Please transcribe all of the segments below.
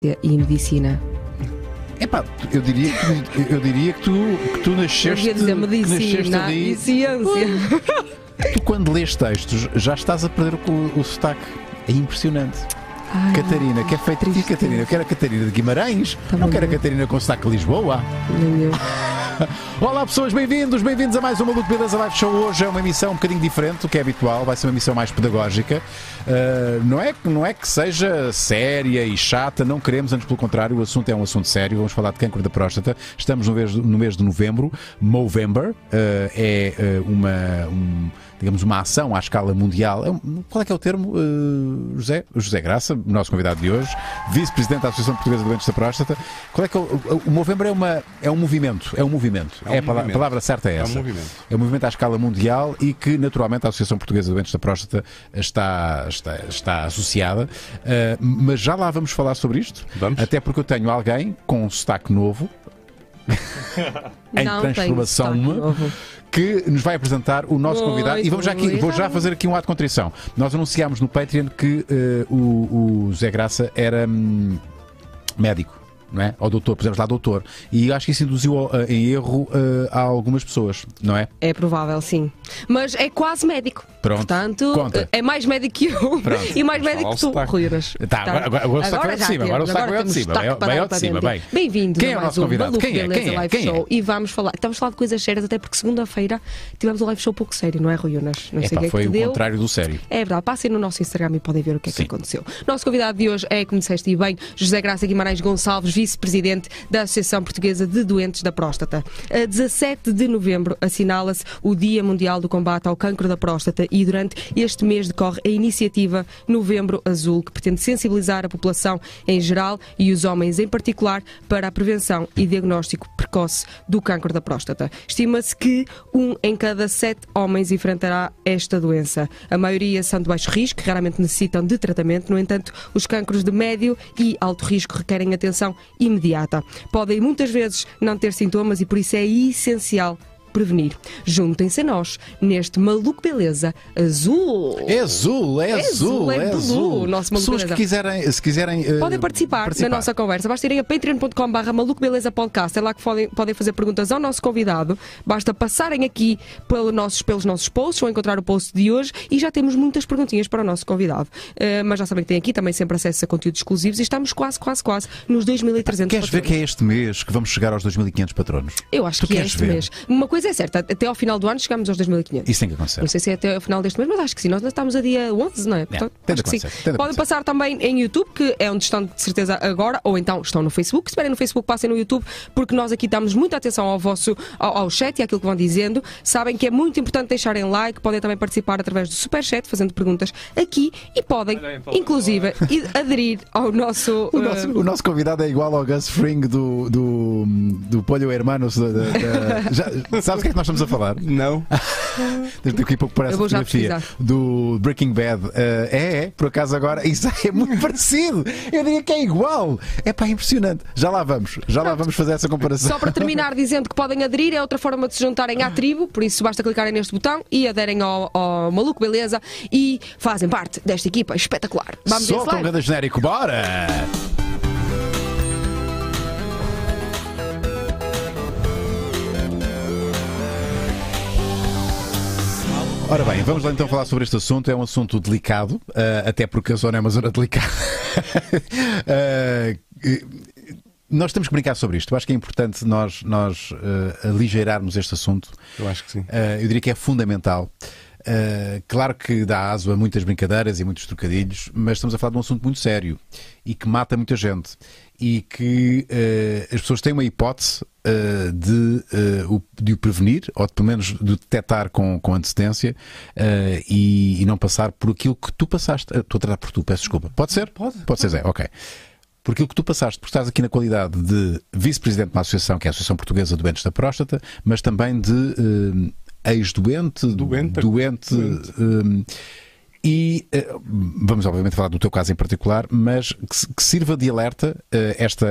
E medicina. Epá, eu diria que tu nasceste, medicina ali, e ciência. Tu quando lês textos já estás a perder o sotaque. É impressionante. Ai, Catarina, que é feito triste. Catarina, eu quero a Catarina de Guimarães, também não quero a Catarina com sotaque de Lisboa. Olá pessoas, bem-vindos a mais um Maluco Beleza Live Show. Hoje é uma emissão um bocadinho diferente do que é habitual, vai ser uma emissão mais pedagógica. Não é que seja séria e chata, não queremos, antes pelo contrário, o assunto é um assunto sério, vamos falar de cancro da próstata. Estamos no mês de novembro, Movember, é digamos, uma ação à escala mundial. Qual é que é o termo, José Graça, nosso convidado de hoje, vice-presidente da Associação Portuguesa de Doentes da Próstata. Qual é que é o Movember é um movimento, a palavra certa é essa. É um movimento à escala mundial e que, naturalmente, a Associação Portuguesa de Doentes da Próstata está associada, mas já lá vamos falar sobre isto. Vamos. Até porque eu tenho alguém com um sotaque novo, em transformação, que nos vai apresentar o nosso convidado. E vou já fazer aqui um ato de contrição. Nós anunciámos no Patreon que o José Graça era médico, não é? Ou doutor, pusemos lá doutor. E acho que isso induziu em erro a algumas pessoas, não é? É provável, sim. Mas é quase médico. Pronto. Portanto, é mais médico que eu. Pronto. E mais médico que tu, Rui Unas. Tá, agora de cima. Agora o sotaque vai ao de cima. Bem-vindo. Quem é o nosso convidado? Quem é? E vamos falar. Estamos a falar de coisas sérias, até porque segunda-feira tivemos um live show pouco sério, não é, Rui Unas? Não sei o que é que foi o contrário do sério. É verdade. Passem no nosso Instagram e podem ver o que é que aconteceu. Nosso convidado de hoje é, como disseste bem, José Graça Guimarães Gonçalves, vice-presidente da Associação Portuguesa de Doentes da Próstata. A 17 de novembro assinala-se o Dia Mundial do Combate ao Cancro da Próstata e durante este mês decorre a iniciativa Novembro Azul, que pretende sensibilizar a população em geral e os homens em particular para a prevenção e diagnóstico precoce do cancro da próstata. Estima-se que 1 em cada 7 homens enfrentará esta doença. A maioria são de baixo risco, raramente necessitam de tratamento, no entanto, os cancros de médio e alto risco requerem atenção imediata. Podem muitas vezes não ter sintomas e por isso é essencial prevenir. Juntem-se a nós neste Maluco Beleza Azul. É azul. Nosso Maluco Beleza. Se quiserem, podem participar na nossa conversa. Basta irem a patreon.com.br malucobelezapodcast. É lá que podem fazer perguntas ao nosso convidado. Basta passarem aqui pelos nossos posts ou encontrar o post de hoje e já temos muitas perguntinhas para o nosso convidado. Mas já sabem que tem aqui também sempre acesso a conteúdos exclusivos e estamos quase nos 2.300 patronos. Queres ver que é este mês que vamos chegar aos 2.500 patronos? Eu acho que é este mês. Uma coisa é certa, até ao final do ano chegamos aos 2.500. Isso tem que acontecer. Não sei se é até ao final deste mês, mas acho que sim. Nós estamos a dia 11, não é? Portanto, acho que sim. Podem passar também em YouTube, que é onde estão de certeza agora, ou então estão no Facebook. Se estiverem no Facebook, passem no YouTube, porque nós aqui damos muita atenção ao chat e àquilo que vão dizendo. Sabem que é muito importante deixarem like, podem também participar através do Superchat, fazendo perguntas aqui e podem, inclusive, aderir ao nosso... O nosso convidado é igual ao Gus Fring do Polho Hermanos. Sabes o que é que nós estamos a falar? Não. Desde aqui pouco parece a fotografia do Breaking Bad. Por acaso agora, isso é muito parecido. Eu diria que é igual. É pá, impressionante. Já lá vamos fazer essa comparação. Só para terminar dizendo que podem aderir, é outra forma de se juntarem à tribo, por isso basta clicarem neste botão e aderem ao Maluco Beleza e fazem parte desta equipa espetacular. Vamos só com um grande genérico, bora! Ora bem, vamos lá então falar sobre este assunto. É um assunto delicado, até porque a zona é uma zona delicada. Nós temos que brincar sobre isto. Eu acho que é importante nós aligeirarmos este assunto. Eu acho que sim. Eu diria que é fundamental. Claro que dá aso a muitas brincadeiras e muitos trocadilhos, mas estamos a falar de um assunto muito sério e que mata muita gente e que as pessoas têm uma hipótese de o prevenir ou de, pelo menos, de detectar com antecedência e não passar por aquilo que tu passaste. Estou a tratar por tu, peço desculpa. Pode ser? Pode ser, Zé, ok. Por aquilo que tu passaste, porque estás aqui na qualidade de vice-presidente de uma associação, que é a Associação Portuguesa de Doentes da Próstata, mas também de... ex-doente. Vamos obviamente falar do teu caso em particular, mas que sirva de alerta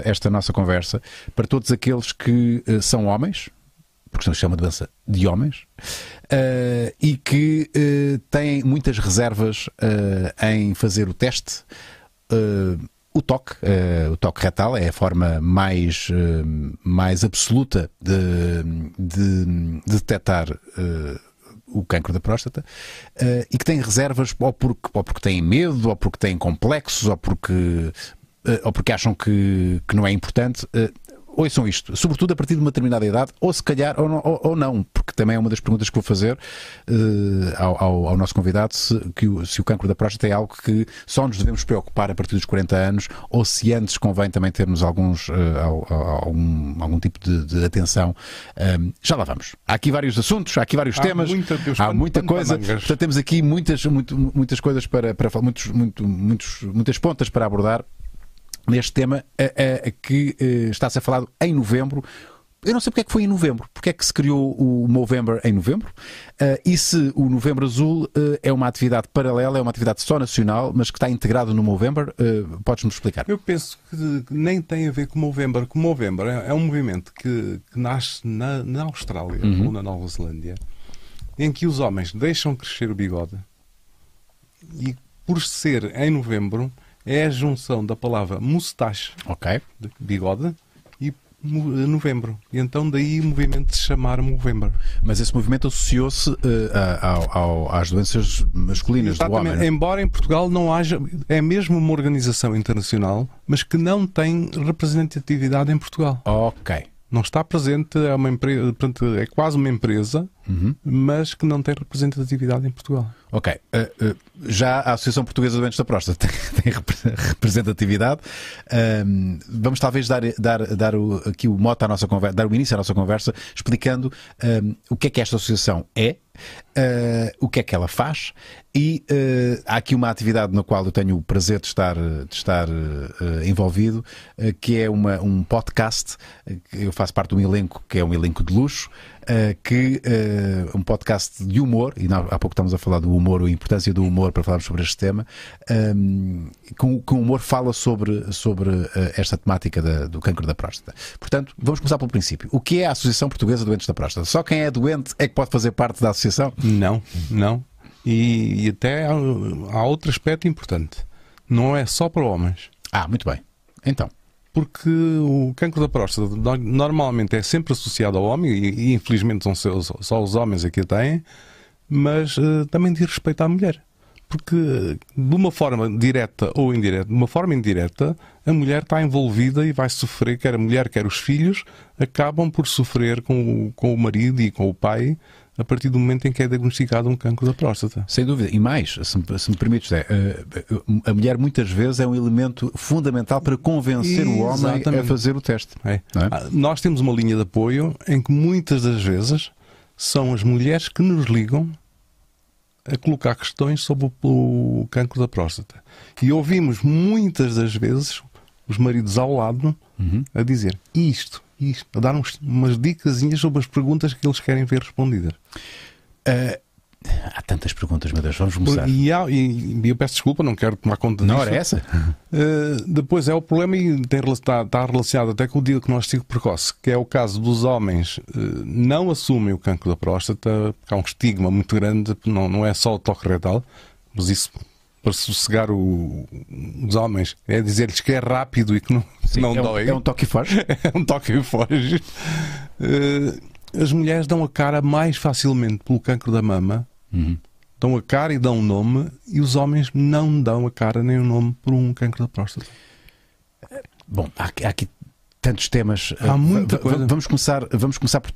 esta nossa conversa para todos aqueles que são homens, porque isto é uma doença de homens, e que têm muitas reservas em fazer o teste o toque retal é a forma mais, mais absoluta de detectar o cancro da próstata, e que tem reservas ou porque têm medo, ou porque têm complexos, ou porque acham que não é importante. Ouçam isto, sobretudo a partir de uma determinada idade, ou se calhar, ou não, porque também é uma das perguntas que vou fazer ao nosso convidado, se o cancro da próstata é algo que só nos devemos preocupar a partir dos 40 anos, ou se antes convém também termos algum tipo de atenção. Já lá vamos. Há aqui vários assuntos, há aqui vários temas, há muita coisa, portanto temos aqui muitas coisas para falar, muitas pontas para abordar neste tema que está a ser falado em novembro. Eu não sei porque é que foi em novembro, porque é que se criou o Movember em novembro, e se o Novembro Azul é uma atividade paralela, é uma atividade só nacional, mas que está integrado no Movember. Podes-me explicar? Eu penso que nem tem a ver com o Movember, que o Movember é um movimento que nasce na Austrália, ou na Nova Zelândia, em que os homens deixam crescer o bigode, e por ser em novembro, é a junção da palavra mustache, de bigode, e novembro. E então daí o movimento de se chamar Movember. Mas esse movimento associou-se às doenças masculinas. Exatamente. Do homem. Embora em Portugal não haja... É mesmo uma organização internacional, mas que não tem representatividade em Portugal. Não está presente, é uma empresa, portanto, é quase uma empresa, mas que não tem representatividade em Portugal. Já a Associação Portuguesa de Doentes da Próstata tem representatividade. Vamos talvez dar o início à nossa conversa, explicando o que é que esta associação é, o que é que ela faz, e há aqui uma atividade na qual eu tenho o prazer de estar envolvido, que é um podcast, que eu faço parte de um elenco que é um elenco de luxo, um podcast de humor, e há pouco estamos a falar do humor, a importância do humor para falarmos sobre este tema, que o humor fala sobre esta temática do cancro da próstata. Portanto, vamos começar pelo princípio. O que é a Associação Portuguesa de Doentes da Próstata? Só quem é doente é que pode fazer parte da associação? Não, não. E até há outro aspecto importante. Não é só para homens. Muito bem. Então. Porque o cancro da próstata normalmente é sempre associado ao homem, e infelizmente são só os homens que a têm, mas também diz respeito à mulher. Porque de uma forma direta ou indireta, de uma forma indireta, a mulher está envolvida e vai sofrer, quer a mulher, quer os filhos, acabam por sofrer com o marido e com o pai, a partir do momento em que é diagnosticado um cancro da próstata. Sem dúvida. E mais, se me permites, José, a mulher muitas vezes é um elemento fundamental para convencer o homem a fazer o teste. Não é? Nós temos uma linha de apoio em que muitas das vezes são as mulheres que nos ligam a colocar questões sobre o cancro da próstata. E ouvimos muitas das vezes os maridos ao lado a dizer isto, a dar umas dicasinhas sobre as perguntas que eles querem ver respondidas. Há tantas perguntas, meu Deus, vamos começar. E eu peço desculpa, não quero tomar conta disso. Não era essa? Depois é o problema, e está relacionado até com o diagnóstico precoce, que é o caso dos homens não assumem o cancro da próstata, porque há um estigma muito grande, não é só o toque retal, mas isso... para sossegar os homens, é dizer-lhes que é rápido e que não dói. É um toque e foge. É um toque e foge. As mulheres dão a cara mais facilmente pelo cancro da mama, dão a cara e dão um nome, e os homens não dão a cara nem o nome por um cancro da próstata. Bom, há aqui tantos temas. Há muita coisa.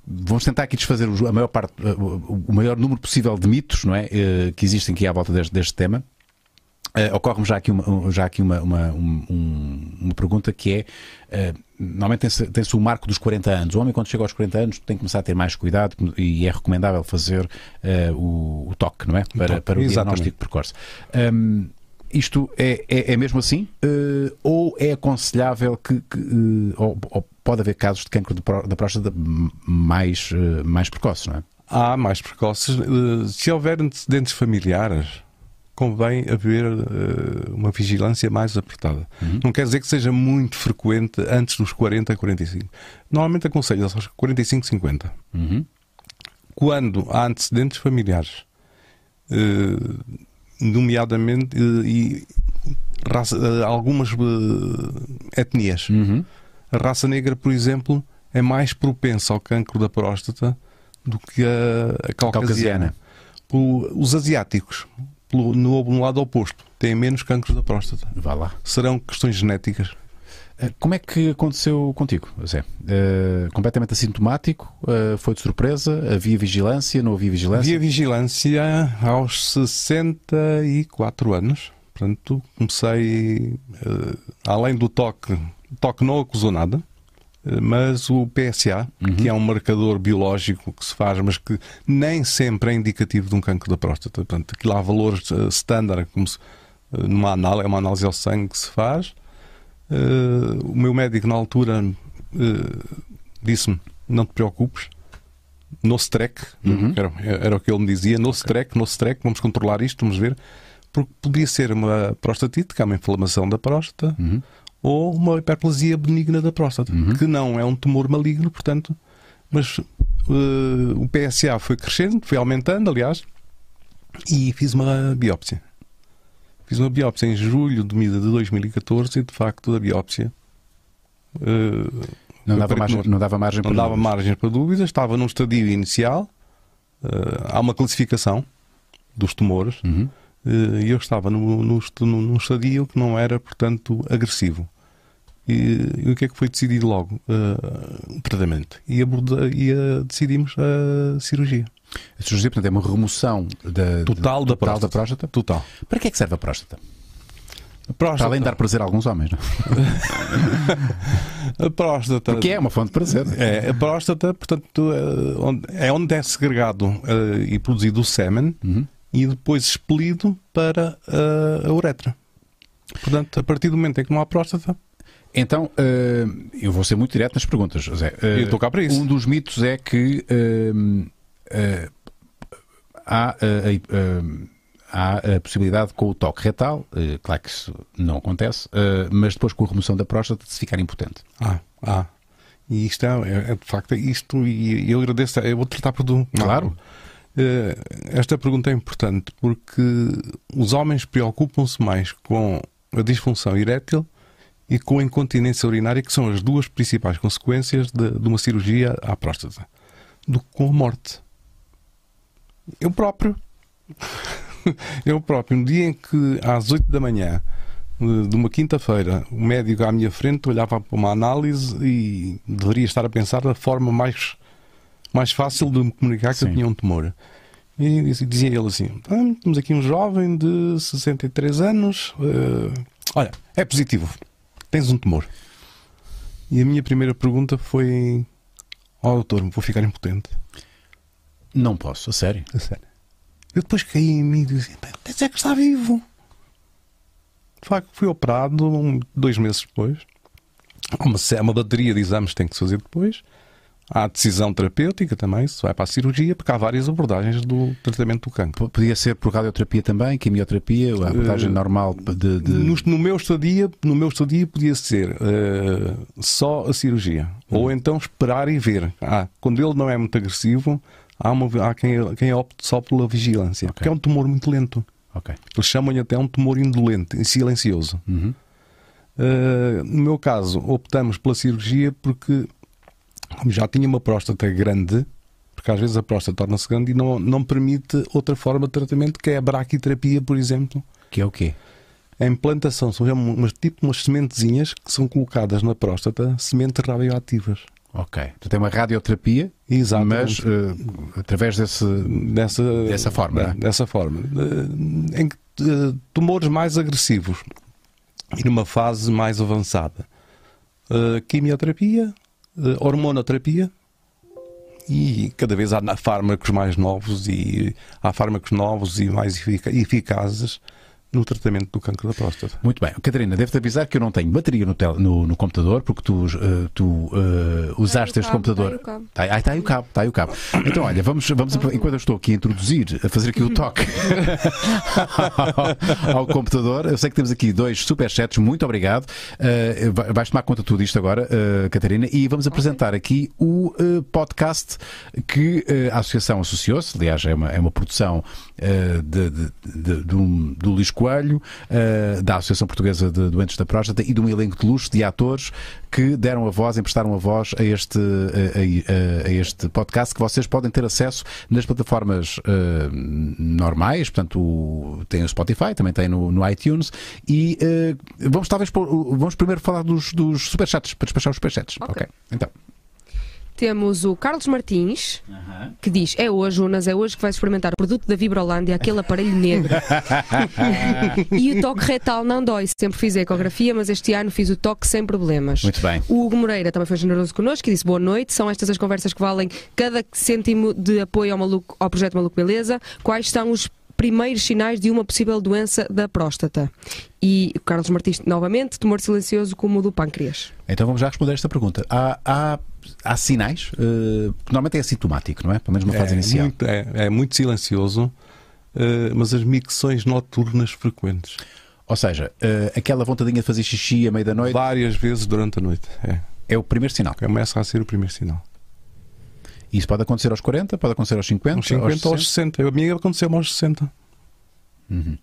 Vamos tentar aqui desfazer o maior número possível de mitos, não é? Que existem aqui à volta deste tema. Ocorre-me já aqui uma pergunta, que é, normalmente tem-se o marco dos 40 anos. O homem, quando chega aos 40 anos, tem que começar a ter mais cuidado, e é recomendável fazer o toque, não é? Para o diagnóstico precoce. Isto é mesmo assim? Ou é aconselhável ou pode haver casos de cancro da próstata mais precoces, não é? Há mais precoces. Se houver antecedentes familiares, convém haver uma vigilância mais apertada. Não quer dizer que seja muito frequente antes dos 40 a 45. Normalmente aconselho-se aos 45, 50. Quando há antecedentes familiares, nomeadamente, e algumas etnias. Uhum. A raça negra, por exemplo, é mais propensa ao cancro da próstata do que a caucasiana. Os asiáticos, no lado oposto, têm menos cancros da próstata. Vá lá. Serão questões genéticas. Como é que aconteceu contigo, José? Completamente assintomático? Foi de surpresa? Havia vigilância? Não havia vigilância? Havia vigilância aos 64 anos. Portanto, comecei, além do toque não acusou nada, mas o PSA, uhum, que é um marcador biológico que se faz, mas que nem sempre é indicativo de um cancro da próstata. Portanto, aquilo há valores standard, como se, é uma análise ao sangue que se faz. O meu médico na altura disse-me, não te preocupes, no stress, uhum, era o que ele me dizia, no stress, vamos controlar isto, vamos ver, porque podia ser uma prostatite, que é uma inflamação da próstata, uhum, ou uma hiperplasia benigna da próstata, uhum, que não é um tumor maligno, portanto, mas o PSA foi crescendo, foi aumentando, aliás, e fiz uma biópsia. Fiz uma biópsia em julho de 2014 e, de facto, a biópsia não dava margem para dúvidas. Estava num estadio inicial. Há uma classificação dos tumores. Uhum. Eu estava num estadio que não era, portanto, agressivo. E o que é que foi decidido logo? O tratamento. E decidimos a cirurgia. A cirurgia, portanto, é uma remoção total da próstata? Total. Para que é que serve a próstata? Para além de dar prazer a alguns homens, não? A próstata... Porque é uma fonte de prazer. É, a próstata, portanto, é onde é segregado e produzido o sêmen, uhum, e depois expelido para a uretra. Portanto, a partir do momento em que não há próstata... Então, eu vou ser muito direto nas perguntas, José. Eu estou cá para isso. Um dos mitos é que... há a possibilidade com o toque retal, claro que isso não acontece, mas depois com a remoção da próstata de se ficar impotente. E isto é de facto isto, e eu agradeço, eu vou tratar por tu. Claro. Esta pergunta é importante porque os homens preocupam-se mais com a disfunção erétil e com a incontinência urinária, que são as duas principais consequências de uma cirurgia à próstata, do que com a morte. Eu próprio, no dia em que às 8 da manhã de uma quinta-feira o médico à minha frente olhava para uma análise e deveria estar a pensar da forma mais fácil de me comunicar que, sim, eu tinha um tumor. E dizia ele assim: temos aqui um jovem de 63 anos, olha, é positivo, tens um tumor. E a minha primeira pergunta foi: ó, doutor, vou ficar impotente? Não posso, a sério? A sério. Eu depois caí em mim e disse: mas é que está vivo. De facto, fui operado 2 meses depois. Uma bateria de exames que tem que se fazer depois. Há a decisão terapêutica também, se vai para a cirurgia, porque há várias abordagens do tratamento do cancro. Podia ser por radioterapia também, quimioterapia, a abordagem normal de... No meu estadia podia ser só a cirurgia. Ou então esperar e ver. Quando ele não é muito agressivo, há quem opte só pela vigilância. Okay. Porque é um tumor muito lento. Okay. Eles chamam-lhe até um tumor indolente e silencioso. Uhum. No meu caso, optamos pela cirurgia porque... já tinha uma próstata grande, porque às vezes a próstata torna-se grande e não permite outra forma de tratamento, que é a braquiterapia, por exemplo. Que é o quê? A implantação, são tipo umas sementezinhas que são colocadas na próstata, sementes radioativas. Ok. Portanto, é uma radioterapia. Exato. Mas através dessa forma. Dessa forma. Em tumores mais agressivos e numa fase mais avançada. Quimioterapia, hormonoterapia, e cada vez há fármacos mais novos e mais eficazes no tratamento do cancro da próstata. Muito bem. Catarina, devo-te avisar que eu não tenho bateria no computador, porque tu usaste este computador. Está aí o cabo. Está aí o cabo. Então, olha, vamos enquanto eu estou aqui a introduzir, a fazer aqui o toque ao computador. Eu sei que temos aqui 2 superchats. Muito obrigado. Vais tomar conta de tudo isto agora, Catarina, e vamos apresentar aqui o podcast que a associação associou-se. Aliás, é uma produção do Luís Coelho, Coelho, da Associação Portuguesa de Doentes da Próstata e de um elenco de luxo de atores que deram a voz, emprestaram a voz a este podcast, que vocês podem ter acesso nas plataformas normais, portanto tem no Spotify, também tem no iTunes, e vamos talvez vamos primeiro falar dos superchats, para despachar os superchats. Ok, então. Temos o Carlos Martins, que diz: é hoje, Jonas, é hoje que vais experimentar o produto da Vibrolândia, aquele aparelho negro. E o toque retal não dói. Sempre fiz a ecografia, mas este ano fiz o toque sem problemas. Muito bem. O Hugo Moreira também foi generoso connosco e disse: boa noite, são estas as conversas que valem cada cêntimo de apoio ao projeto Maluco Beleza. Quais são os primeiros sinais de uma possível doença da próstata? E o Carlos Martins, novamente, tumor silencioso como o do pâncreas. Então vamos já responder esta pergunta. Há sinais? Normalmente é assintomático, não é? Pelo menos uma fase inicial. É muito silencioso, mas as micções noturnas frequentes. Ou seja, aquela vontadinha de fazer xixi à meia da noite... Várias vezes durante a noite. É o primeiro sinal. Começa a ser o primeiro sinal. Isso pode acontecer aos 40, pode acontecer aos 50, aos 50 ou aos 60. A minha aconteceu aos 60. Uhum.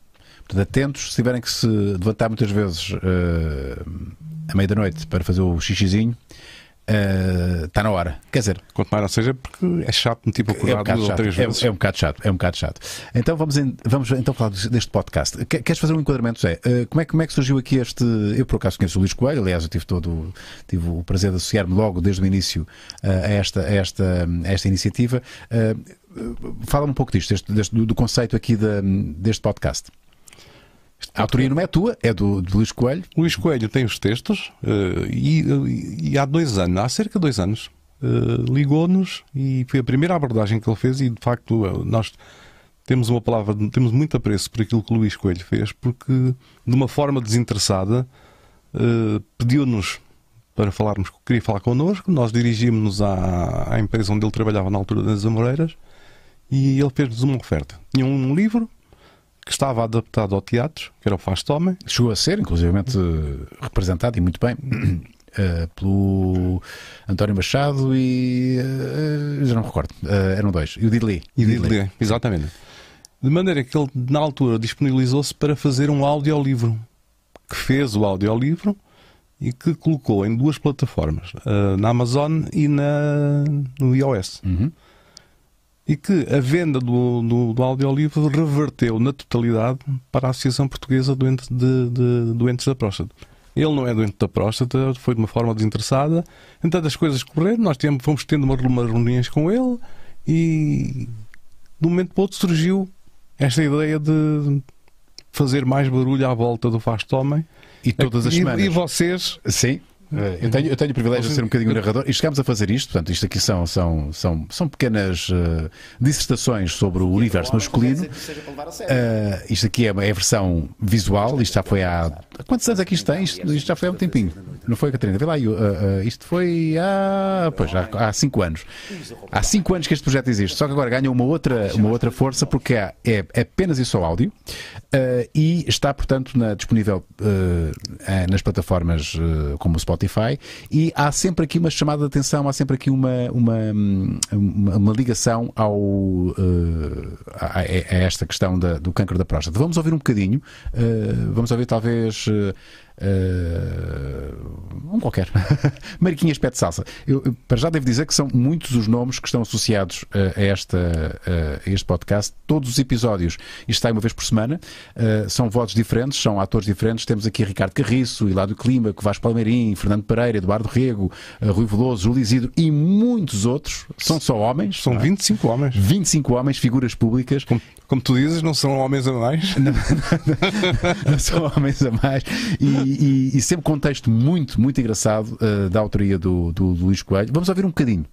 Portanto, atentos, se tiverem que se levantar muitas vezes à meia-da-noite para fazer o xixizinho, está na hora. Quer dizer, quanto mais não seja, porque é chato me tipo acordar duas ou três vezes. É um bocado chato, é um bocado chato. Então vamos então falar deste podcast. Queres fazer um enquadramento, Zé? Como é que surgiu aqui este... Eu por acaso conheço o Luís Coelho, aliás eu tive o prazer de associar-me logo desde o início a esta iniciativa. Fala-me um pouco disto, do conceito aqui deste podcast. A autoria não é tua, é do Luís Coelho. O Luís Coelho tem os textos e há cerca de dois anos, ligou-nos e foi a primeira abordagem que ele fez e, de facto, nós temos temos muito apreço por aquilo que o Luís Coelho fez, porque, de uma forma desinteressada, pediu-nos para falarmos, queria falar connosco. Nós dirigimos-nos à empresa onde ele trabalhava na altura, das Amoreiras, e ele fez-nos uma oferta. Tinha um livro que estava adaptado ao teatro, que era o Faz-te Homem. Chegou a ser, inclusivamente, representado, e muito bem, pelo António Machado e... já não me recordo. Eram dois. E o Dili. E o Dili, exatamente. De maneira que ele, na altura, disponibilizou-se para fazer um audiolivro, que fez o audiolivro e que colocou em duas plataformas, na Amazon e no iOS. Uhum. E que a venda do audiolivro reverteu na totalidade para a Associação Portuguesa de Doentes da Próstata. Ele não é doente da próstata, foi de uma forma desinteressada. Entanto, as coisas correram, nós fomos tendo umas reuniões com ele e, de um momento para o outro, surgiu esta ideia de fazer mais barulho à volta do Faz-te Homem. E todas as semanas. E vocês... Sim. Eu tenho o privilégio de ser um bocadinho narrador e chegámos a fazer isto, portanto isto aqui são pequenas dissertações sobre o universo masculino. Isto aqui é a versão visual, isto já foi há... Quantos anos é que isto tem? Isto já foi há um tempinho. Não foi, Catarina? Vê lá, isto foi há... Pois, há 5 anos. Há 5 anos que este projeto existe, só que agora ganha uma outra força, porque é apenas e só áudio e está, portanto, disponível nas plataformas como o Spotify, e há sempre aqui uma chamada de atenção, há sempre aqui uma ligação a esta questão do cancro da próstata. Vamos ouvir um bocadinho, vamos ouvir talvez um qualquer, Mariquinhas Pé de Salsa. Eu para já devo dizer que são muitos os nomes que estão associados a este podcast. Todos os episódios, isto sai uma vez por semana, são vozes diferentes, são atores diferentes. Temos aqui Ricardo Carriço, Hilário Clima, Covas Palmeirinho, Fernando Pereira, Eduardo Rego, Rui Veloso, Julio Isidro e muitos outros. São só homens. São 25 homens. 25 homens, figuras públicas. Como tu dizes, não são homens a mais. Não são homens a mais. E sempre com um texto muito, muito engraçado da autoria do Luís Coelho. Vamos ouvir um bocadinho.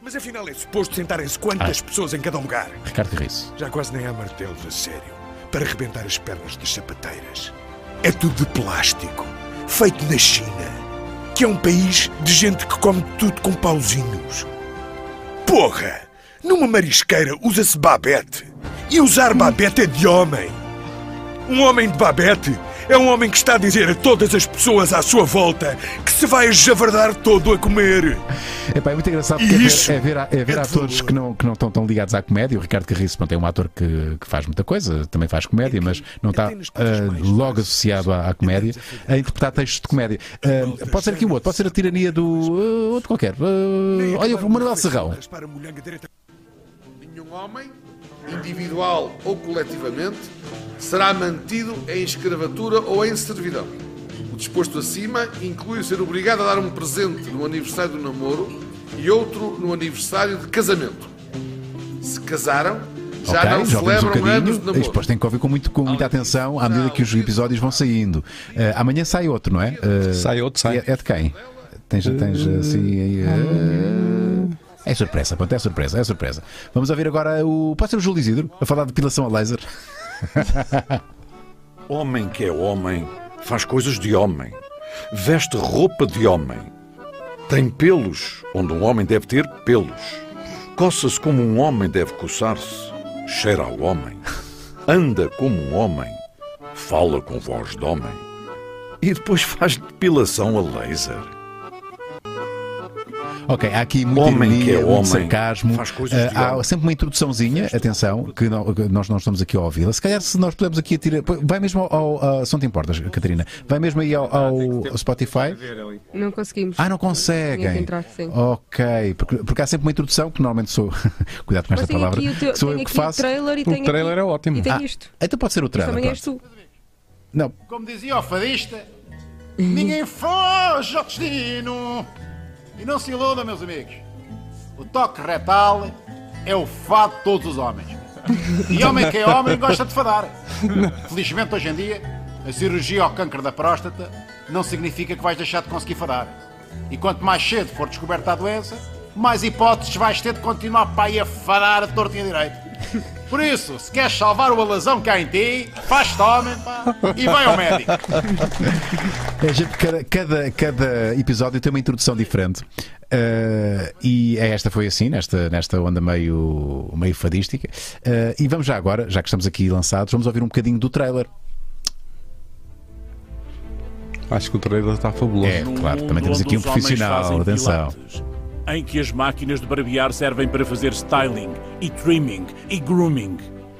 Mas afinal é suposto sentarem-se quantas pessoas em cada lugar? Ricardo Carriço. Já quase nem há martelos, a sério, para arrebentar as pernas das sapateiras. É tudo de plástico, feito na China, que é um país de gente que come tudo com pauzinhos. Porra! Numa marisqueira usa-se babete. E usar babete é de homem. Um homem de babete É um homem que está a dizer a todas as pessoas à sua volta que se vai javardar todo a comer. Epá, é muito engraçado porque é ver atores que não estão tão ligados à comédia. O Ricardo Carriço, pronto, é um ator que faz muita coisa, também faz comédia, mas não está logo associado à comédia, a interpretar textos de comédia. Pode ser aqui o outro, pode ser a tirania do outro qualquer. Olha, o Manuel Serrão. Nenhum homem, individual ou coletivamente, será mantido em escravatura ou em servidão. O disposto acima inclui ser obrigado a dar um presente no aniversário do namoro e outro no aniversário de casamento. Se casaram, já okay, não celebram anos de namoro. Depois tem que ouvir com muita atenção à medida que os episódios vão saindo. Amanhã sai outro, não é? Sai outro, sai. É de quem? Tens assim... É surpresa, pronto, é surpresa. Vamos ouvir agora o... Pode ser o Julio Isidro a falar de depilação a laser. Homem que é homem faz coisas de homem, veste roupa de homem, tem pelos onde um homem deve ter pelos, coça-se como um homem deve coçar-se, cheira ao homem, anda como um homem, fala com voz de homem e depois faz depilação a laser. Ok, há aqui muita ironia, muito sarcasmo. Há sempre uma introduçãozinha, atenção, que nós não estamos aqui a ouvi-la. Se calhar se nós pudermos aqui tirar. Vai mesmo ao se não te importas, Catarina. Vai mesmo aí ao Spotify. Não conseguimos. Ah, não conseguem. Entrar, ok, porque há sempre uma introdução que normalmente sou. Cuidado com esta palavra. Sou eu que faço. O trailer é ótimo. Então pode ser o trailer. Também és tu. Não. Como dizia o fadista, ninguém foge ao destino. E não se iluda, meus amigos. O toque retal é o fado de todos os homens. E homem que é homem gosta de fadar. Felizmente, hoje em dia, a cirurgia ao cancro da próstata não significa que vais deixar de conseguir fadar. E quanto mais cedo for descoberta a doença, mais hipóteses vais ter de continuar para aí a fadar a torta e a direita. Por isso, se queres salvar o alazão que há em ti, faz-te homem, pá, e vai ao médico. É, gente, cada episódio tem uma introdução diferente. E esta foi assim, nesta onda meio fadística. E vamos já agora, já que estamos aqui lançados, vamos ouvir um bocadinho do trailer. Acho que o trailer está fabuloso. É, claro, também temos aqui um profissional, atenção. Em que as máquinas de barbear servem para fazer styling, e trimming, e grooming.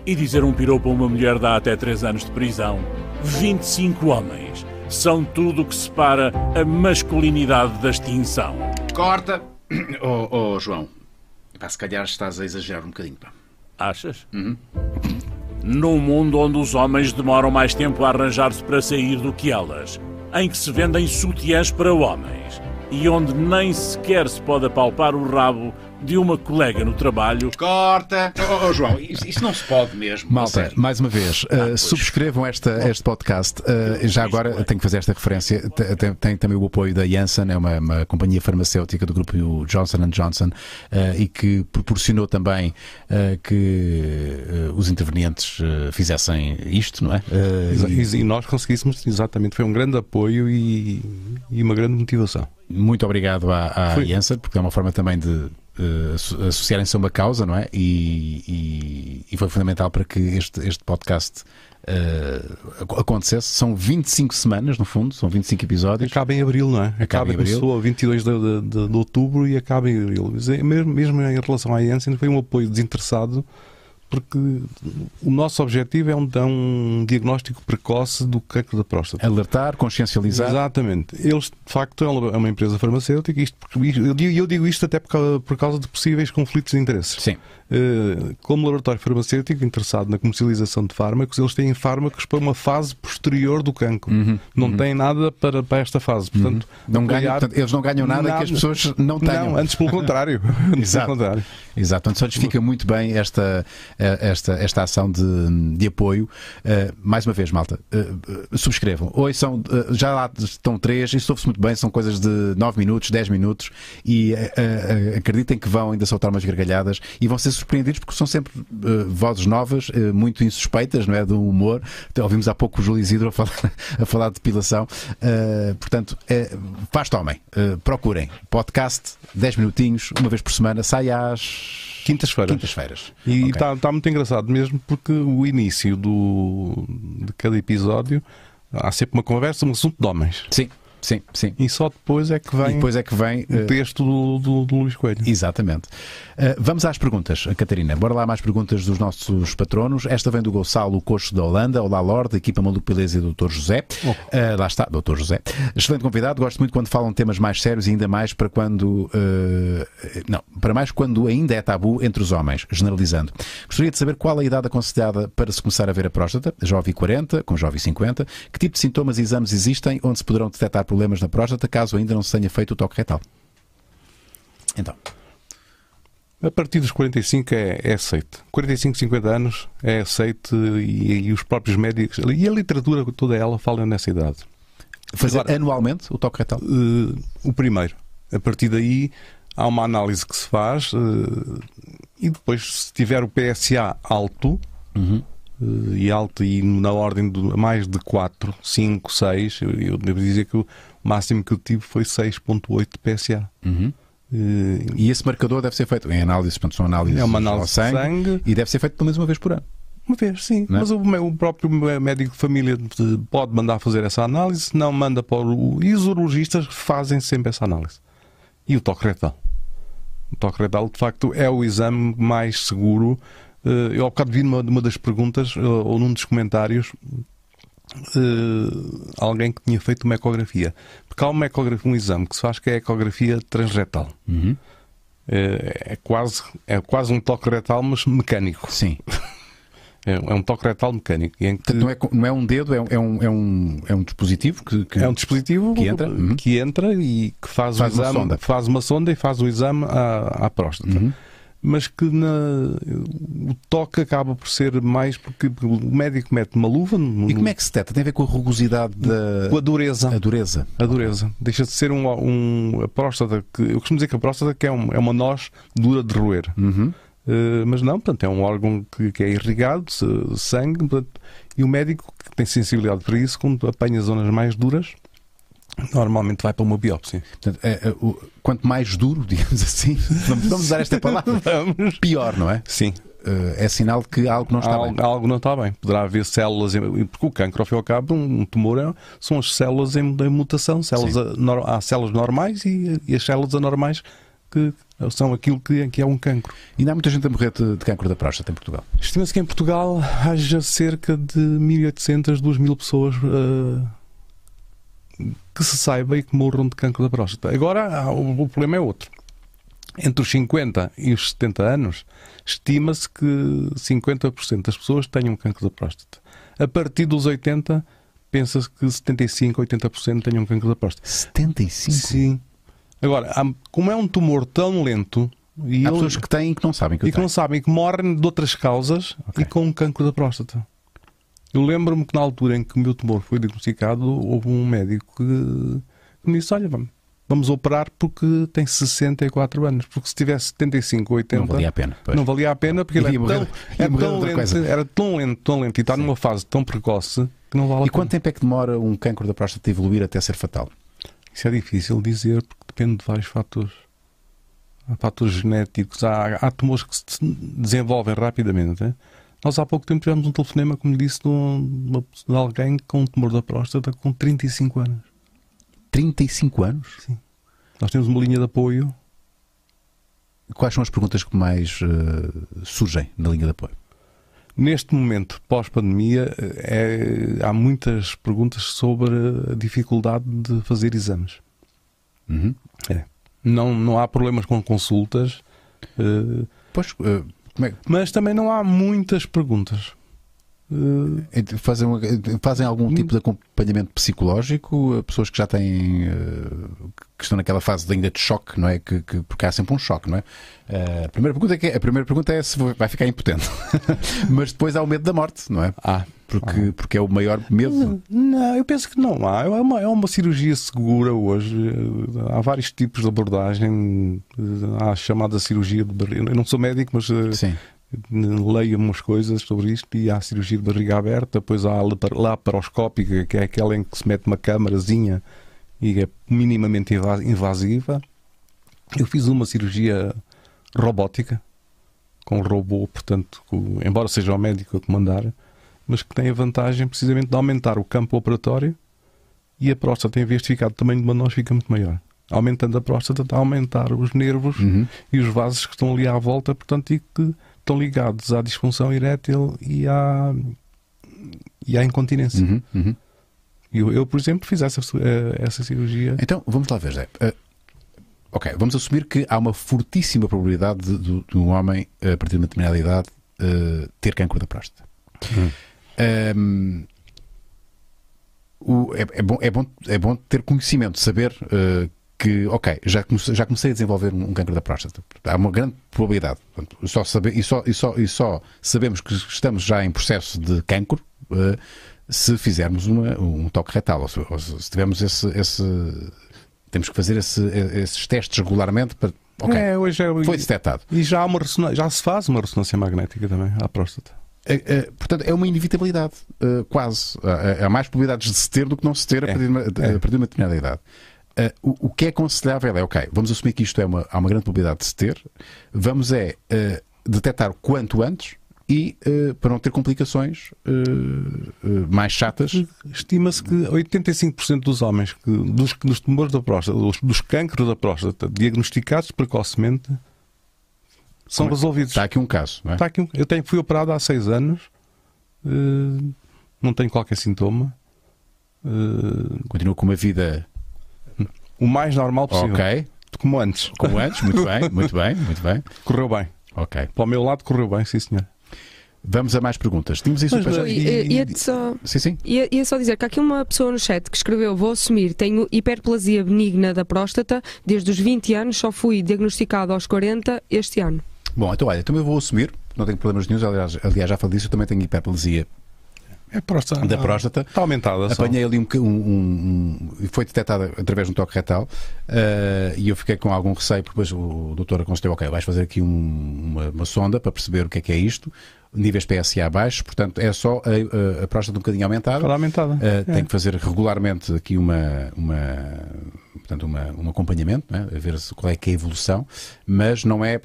E dizer um piropo a uma mulher dá até 3 anos de prisão. 25 homens. São tudo o que separa a masculinidade da extinção. Corta! Oh, João. Pá, se calhar estás a exagerar um bocadinho, pá. Achas? Uhum. Num mundo onde os homens demoram mais tempo a arranjar-se para sair do que elas. Em que se vendem sutiãs para homens. E onde nem sequer se pode apalpar o rabo de uma colega no trabalho. Corta! Oh, João, isso não se pode mesmo. Malta, mais uma vez, subscrevam este podcast. Já agora tenho que fazer esta referência. Tem também o apoio da Janssen, é uma companhia farmacêutica do grupo Johnson & Johnson, e que proporcionou também que os intervenientes fizessem isto, não é? E nós conseguíssemos, exatamente, foi um grande apoio e uma grande motivação. Muito obrigado à Janssen, porque é uma forma também de associarem-se a uma causa, não é? E foi fundamental para que este podcast acontecesse. São 25 semanas, no fundo, são 25 episódios. Acaba em abril, não é? Acaba em abril. Começou a 22 de outubro e acaba em abril. Mesmo em relação à Janssen, foi um apoio desinteressado, porque o nosso objetivo é dar um diagnóstico precoce do cancro da próstata. Alertar, consciencializar. Exatamente. Eles, de facto, é uma empresa farmacêutica, e eu digo isto até por causa de possíveis conflitos de interesses. Sim. Como laboratório farmacêutico interessado na comercialização de fármacos, eles têm fármacos para uma fase posterior do cancro. Não têm nada para esta fase. Portanto, eles não ganham nada que as pessoas não tenham. Não, antes pelo contrário. Exato. Exato. Então, justifica muito bem esta ação de apoio. Mais uma vez, malta, subscrevam. Hoje são, já lá estão 3, isso ouve-se muito bem, são coisas de 9 minutos, 10 minutos, e acreditem que vão ainda soltar umas gargalhadas e vão ser surpreendidos, porque são sempre vozes novas, muito insuspeitas, não é? Do humor. Então, ouvimos há pouco o Júlio Isidro a falar de depilação. Portanto, faz-te homem. Procurem. Podcast, 10 minutinhos, uma vez por semana, sai às... Quintas-feiras. E está muito engraçado mesmo, porque o início de cada episódio Há sempre uma conversa, um assunto de homens. Sim. Sim, sim. E só depois é que vem, o texto do Luís Coelho. Exatamente. Vamos às perguntas, Catarina. Bora lá, mais perguntas dos nossos patronos. Esta vem do Gonçalo Coxo da Holanda. Olá, Lorde, equipa Maluco Beleza e Dr. José. Oh. Lá está, Dr. José. Excelente convidado. Gosto muito quando falam temas mais sérios e ainda mais para quando... não, para mais quando ainda é tabu entre os homens, generalizando. Gostaria de saber qual a idade aconselhada para se começar a ver a próstata. Já ouvi 40, com já ouvi 50. Que tipo de sintomas e exames existem onde se poderão detectar problemas na próstata, caso ainda não se tenha feito o toque retal? Então, a partir dos 45 é aceito. 45, 50 anos é aceito, e os próprios médicos e a literatura toda ela fala nessa idade. Fazer agora, anualmente o toque retal? O primeiro. A partir daí há uma análise que se faz, e depois, se tiver o PSA alto, uhum, e alto e na ordem de mais de 4, 5, 6, eu devo dizer que o máximo que eu tive foi 6.8 de PSA. Uhum. E esse marcador deve ser feito em análise, portanto, são análises, é uma análise ao sangue, e deve ser feito pelo menos uma vez por ano. Uma vez, sim. Não? Mas o próprio médico de família pode mandar fazer essa análise, não manda para os urologistas, fazem sempre essa análise. E o toque retal. O toque retal, de facto, é o exame mais seguro. Eu há bocado vi numa das perguntas, ou num dos comentários, alguém que tinha feito uma ecografia. Porque há uma ecografia, um exame que se faz, que é a ecografia transretal. Uhum. É quase um toque retal, mas mecânico. Sim. É um toque retal mecânico. Em que... não é um dedo, é um dispositivo que... É um dispositivo que entra, uhum, que entra e que faz o exame, faz uma sonda e faz o exame à próstata. Uhum. Mas que o toque acaba por ser mais, porque o médico mete uma luva... E como é que se detecta? Tem a ver com a rugosidade da... Com a dureza. A dureza. A dureza. Deixa de ser a próstata... Eu costumo dizer que a próstata é uma noz dura de roer. Uhum. Mas não, portanto, é um órgão que é irrigado, sangue, portanto, e o médico que tem sensibilidade para isso, quando apanha zonas mais duras, normalmente vai para uma biópsia. Portanto, quanto mais duro, digamos assim, vamos usar esta palavra, pior, não é? Sim. É sinal de que algo não está bem. Algo não está bem. Poderá haver células, porque o cancro, ao fim e ao cabo, um tumor são as células em mutação. Há células normais e as células anormais que são aquilo que é um cancro. E ainda há muita gente a morrer de cancro da próstata em Portugal? Estima-se que em Portugal haja cerca de 1.800, 2.000 pessoas... que se saiba e que morram de cancro da próstata. Agora, o problema é outro. Entre os 50 e os 70 anos, estima-se que 50% das pessoas tenham cancro da próstata. A partir dos 80, pensa-se que 75, 80% tenham cancro da próstata. 75? Sim. Agora, como é um tumor tão lento... Há pessoas que têm e que não sabem que o têm. E que não sabem, que morrem de outras causas, okay, e com cancro da próstata. Eu lembro-me que na altura em que o meu tumor foi diagnosticado, houve um médico que me disse, olha, vamos operar porque tem 64 anos. Porque se tivesse 75, 80... Não valia a pena. Pois. Não valia a pena porque ele era tão lento e está, sim, numa fase tão precoce que não vale a pena. E quanto tempo é que demora um cancro da próstata a evoluir até ser fatal? Isso é difícil dizer porque depende de vários fatores. Há fatores genéticos, há tumores que se desenvolvem rapidamente, não é? Nós há pouco tempo tivemos um telefonema, como lhe disse, de alguém com um tumor da próstata com 35 anos. 35 anos? Sim. Nós temos uma linha de apoio. Quais são as perguntas que mais surgem na linha de apoio? Neste momento, pós-pandemia, há muitas perguntas sobre a dificuldade de fazer exames. Uhum. É. Não há problemas com consultas. Pois... Mas também não há muitas perguntas. Fazem algum tipo de acompanhamento psicológico? Pessoas que já têm... que estão naquela fase ainda de choque, não é? Porque há sempre um choque, não é? A primeira pergunta é se vai ficar impotente. Mas depois há o medo da morte, não é? Porque é o maior medo. Não, eu penso que não há. É uma cirurgia segura hoje. Há vários tipos de abordagem. Há a chamada cirurgia de barriga. Eu não sou médico, mas... Sim. Leio umas coisas sobre isto e há a cirurgia de barriga aberta, depois há a laparoscópica, que é aquela em que se mete uma câmarazinha e é minimamente invasiva. Eu fiz uma cirurgia robótica com um robô, portanto, embora seja o médico a comandar, mas que tem a vantagem precisamente de aumentar o campo operatório e a próstata, em vez de ficar do tamanho de uma noz, fica muito maior. Aumentando a próstata, está a aumentar os nervos e os vasos que estão ali à volta, portanto, e que estão ligados à disfunção erétil e à incontinência. Eu, por exemplo, fiz essa cirurgia. Então, vamos lá ver, Zé. Ok, vamos assumir que há uma fortíssima probabilidade de um homem, a partir de uma determinada idade, ter cancro da próstata. É bom ter conhecimento, saber que, ok, já comecei a desenvolver um cancro da próstata. Há uma grande probabilidade. Portanto, só sabemos que estamos já em processo de cancro se fizermos um toque retal, ou se tivermos temos que fazer esses testes regularmente para... Okay, foi detectado. E já se faz uma ressonância magnética também à próstata. Portanto, é uma inevitabilidade, quase. Há mais probabilidades de se ter do que não se ter a partir de uma determinada idade. O que é aconselhável é, ok, vamos assumir que isto há uma grande probabilidade de se ter, vamos detectar quanto antes e para não ter complicações mais chatas. Estima-se que 85% dos homens, dos tumores da próstata, dos cancros da próstata, diagnosticados precocemente, são resolvidos. Está aqui um caso, não é? Está aqui um... Fui operado há 6 anos, não tenho qualquer sintoma. Continuo com uma vida... O mais normal possível. Ok. Como antes. Como antes, muito bem, muito bem, muito bem. Correu bem. Ok. Para o meu lado correu bem, sim senhor. Vamos a mais perguntas. Tínhamos isso para... Ia só dizer que há aqui uma pessoa no chat que escreveu: vou assumir, tenho hiperplasia benigna da próstata desde os 20 anos, só fui diagnosticado aos 40 este ano. Bom, então olha, também vou assumir, não tenho problemas nenhum, aliás já falei disso, eu também tenho hiperplasia da próstata. Está aumentada. Apanhei ali foi detectada através de um toque retal e eu fiquei com algum receio, porque depois o doutor aconselhou: ok, vais fazer aqui uma sonda para perceber o que é isto. Níveis PSA baixos, portanto é só a próstata um bocadinho aumentada. Claro, aumentada. Tem que fazer regularmente aqui um acompanhamento, não é? A ver qual é que é a evolução, mas não é, a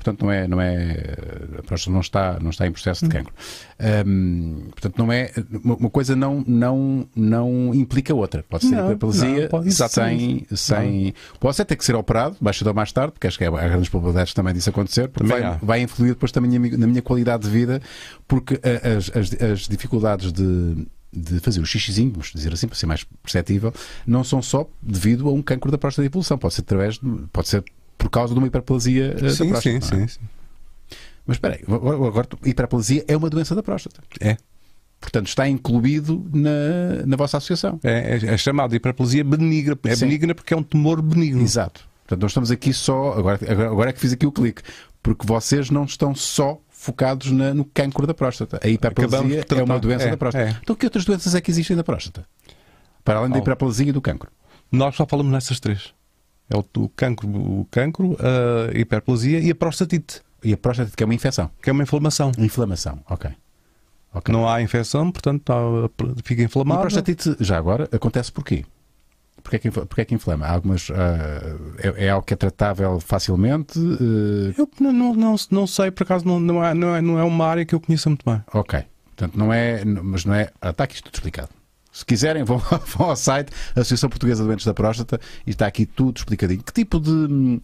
próstata não está em processo de cancro. Portanto, não é uma coisa, não implica outra. Pode ser hiperplasia sem. Pode até que ser operado, mais cedo ou mais tarde, porque acho que há grandes probabilidades também disso acontecer, porque vai influir depois também na minha qualidade de vida, porque as dificuldades de fazer o xixizinho, vamos dizer assim, para ser mais perceptível, não são só devido a um cancro da próstata de evolução, pode ser por causa de uma hiperplasia da próstata. Sim. Mas espera aí, agora hiperplasia é uma doença da próstata. É. Portanto, está incluído na vossa associação. É chamada hiperplasia benigna. É benigna porque é um tumor benigno. Exato. Portanto, nós estamos aqui só... Agora é que fiz aqui o clique. Porque vocês não estão só focados no cancro da próstata. A hiperplasia é uma doença da próstata. Então, que outras doenças é que existem da próstata? Para além da hiperplasia e do cancro. Nós só falamos nessas três. É o cancro, a hiperplasia e a prostatite. E a prostatite, que é uma infecção. Que é uma inflamação. Ok. Não há infecção, portanto fica inflamado. A prostatite, já agora, acontece porquê? Porque é que inflama? Há algumas, é algo que é tratável facilmente? Eu não sei, por acaso não é uma área que eu conheça muito bem. Ok, portanto não é. Está aqui tudo explicado. Se quiserem vão ao site Associação Portuguesa de Doentes da Próstata e está aqui tudo explicadinho. Que tipo de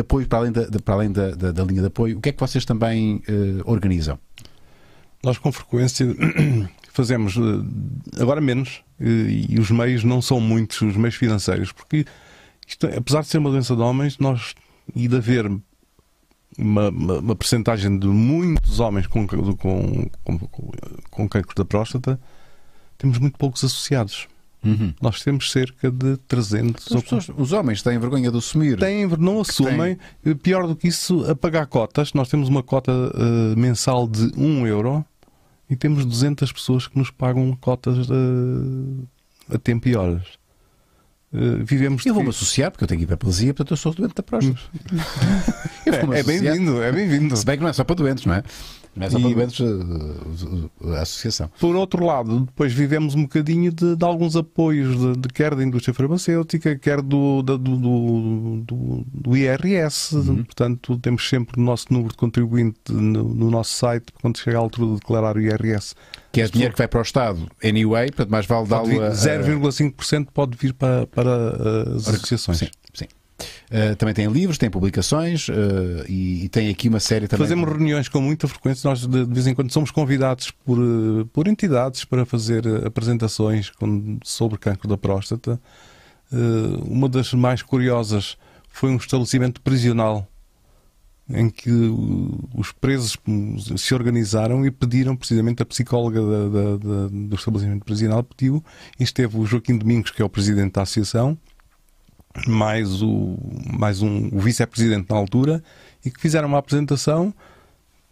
apoio, para além da linha de apoio, o que é que vocês também organizam? Nós com frequência fazemos, agora menos, e os meios não são muitos, os meios financeiros, porque isto, apesar de ser uma doença de homens, e de haver uma percentagem de muitos homens com cancro da próstata, temos muito poucos associados. Nós temos cerca de 300. Os homens têm vergonha de assumir. Não assumem. Pior do que isso, a pagar cotas. Nós temos uma cota mensal de 1 euro e temos 200 pessoas que nos pagam cotas a tempo e horas. Eu vou-me associar, porque eu tenho hiperplasia, portanto eu sou doente da próstata. É bem-vindo. Se bem que não é só para doentes, não é? Começa pelo menos a associação. Por outro lado, depois vivemos um bocadinho de alguns apoios, quer da indústria farmacêutica, quer do IRS. Uhum. Portanto, temos sempre o nosso número de contribuinte no nosso site, quando chega a altura de declarar o IRS. Que é dinheiro que vai para o Estado, anyway, portanto, mais vale dar 0,5% pode vir para as associações. Sim, sim. Também tem livros, tem publicações e tem aqui uma série também. Fazemos reuniões com muita frequência. Nós de vez em quando somos convidados por entidades para fazer apresentações sobre cancro da próstata. Uma das mais curiosas foi um estabelecimento prisional em que os presos se organizaram e pediram, precisamente a psicóloga do estabelecimento prisional pediu, e esteve o Joaquim Domingos, que é o presidente da associação, mais o vice-presidente na altura, e que fizeram uma apresentação.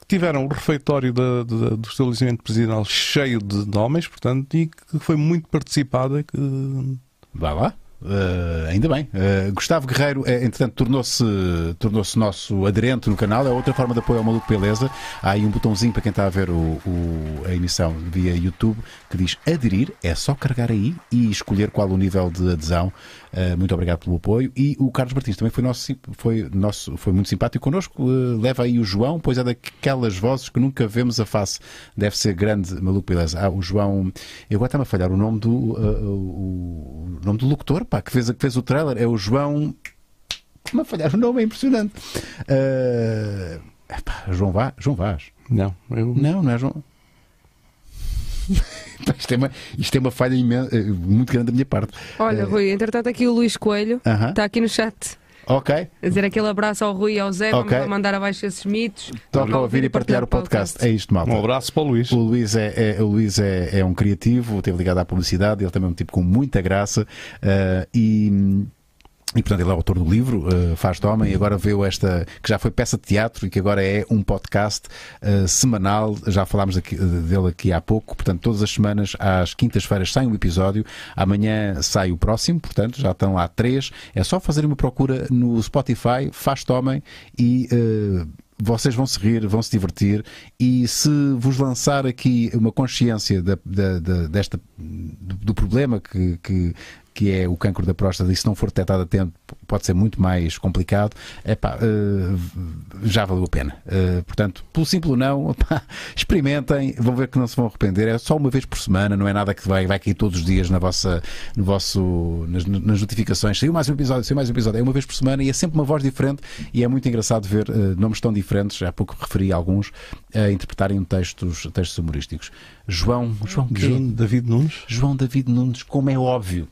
Tiveram o refeitório do estabelecimento prisional cheio de homens, portanto, e que foi muito participada. Vai lá. Ainda bem. Gustavo Guerreiro, entretanto, tornou-se nosso aderente no canal. É outra forma de apoio ao Maluco Beleza. Há aí um botãozinho para quem está a ver a emissão via YouTube que diz aderir. É só carregar aí e escolher qual o nível de adesão. Muito obrigado pelo apoio. E o Carlos Martins também foi muito simpático connosco. Leva aí o João, pois é daquelas vozes que nunca vemos a face. Deve ser grande, Maluco Beleza. O João, eu agora está-me a falhar o nome do locutor, pá, que fez o trailer, é o João. Não falhar o nome, é impressionante. Epá, João Vaz. Não, não é João. Isto é uma falha imensa, muito grande da minha parte. Olha, Rui, entretanto aqui o Luís Coelho está aqui no chat. Ok. A dizer aquele abraço ao Rui e ao Zé, vamos mandar abaixo esses mitos. Toca a ouvir e partilhar o podcast. É isto, malta. Um abraço para o Luís. O Luís é um criativo, teve ligado à publicidade, ele também é um tipo com muita graça e portanto ele é o autor do livro Faz-te Homem, e agora veio esta, que já foi peça de teatro e que agora é um podcast semanal. Já falámos dele aqui há pouco. Portanto, todas as semanas, às quintas-feiras, sai um episódio. Amanhã sai o próximo, portanto, já estão lá 3. É só fazer uma procura no Spotify, Faz-te Homem, e... vocês vão se rir, vão se divertir, e se vos lançar aqui uma consciência do problema que é o cancro da próstata, e se não for detectado a tempo pode ser muito mais complicado, já valeu a pena. Portanto, pelo simples não, experimentem, vão ver que não se vão arrepender. É só uma vez por semana, não é nada que vai cair todos os dias nas notificações. Saiu mais um episódio, saiu mais um episódio. É uma vez por semana e é sempre uma voz diferente, e é muito engraçado ver nomes tão diferentes, há pouco referi a alguns, a interpretarem textos humorísticos. João David Nunes. João David Nunes, como é óbvio.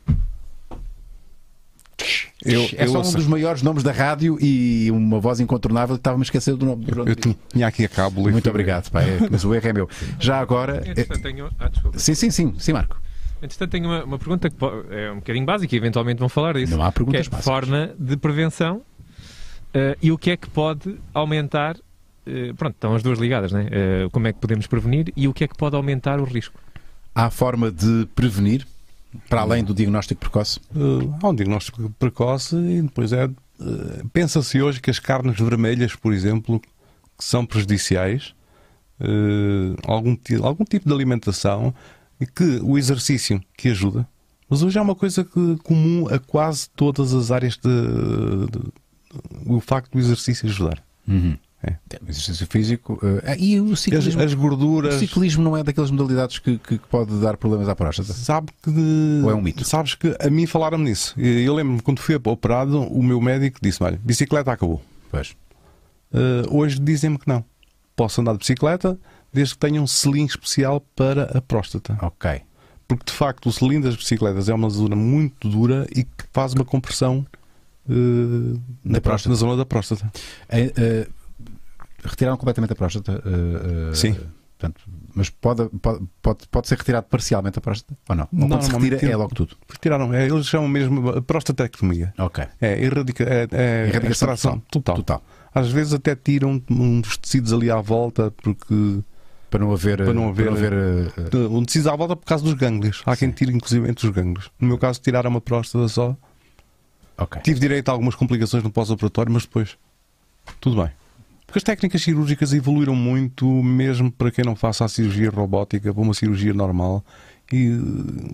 É só um dos maiores nomes da rádio e uma voz incontornável. Estava-me a esquecer do nome. Eu tinha aqui a cabo. Muito obrigado, pá, mas o erro é meu. Já agora... Tenho... Sim, Marco. Entretanto, tenho uma pergunta que é um bocadinho básica e eventualmente vão falar disso. Não há perguntas básicas. Forma de prevenção e o que é que pode aumentar... pronto, estão as duas ligadas, né? Como é que podemos prevenir e o que é que pode aumentar o risco? Há forma de prevenir? Para além do diagnóstico precoce? Há um diagnóstico precoce e depois pensa-se hoje que as carnes vermelhas, por exemplo, que são prejudiciais, algum tipo de alimentação, e que o exercício que ajuda. Mas hoje é uma coisa comum a quase todas as áreas o facto do exercício ajudar. Uhum. Exercício físico e o ciclismo. As gorduras. O ciclismo não é daquelas modalidades que pode dar problemas à próstata? Sabe que... Ou é um mito? Sabes que a mim falaram-me nisso. Eu lembro-me quando fui operado, o meu médico disse-me: olha, bicicleta acabou. Pois. Hoje dizem-me que não. Posso andar de bicicleta desde que tenha um selim especial para a próstata. Ok. Porque de facto o selim das bicicletas é uma zona muito dura e que faz uma compressão na zona da próstata. Retiraram completamente a próstata? Sim. Portanto, mas pode ser retirado parcialmente a próstata? Ou não? Ou quando se retira é logo tudo? Retiraram. Eles chamam mesmo a prostatectomia. Ok. É extração total. Às vezes até tiram uns tecidos ali à volta porque... Para não haver um tecido à volta por causa dos gânglios. Há quem tire inclusive entre os gânglios. No meu caso tiraram uma próstata só. Ok. Tive direito a algumas complicações no pós-operatório, mas depois tudo bem. Porque as técnicas cirúrgicas evoluíram muito, mesmo para quem não faça a cirurgia robótica, para uma cirurgia normal. E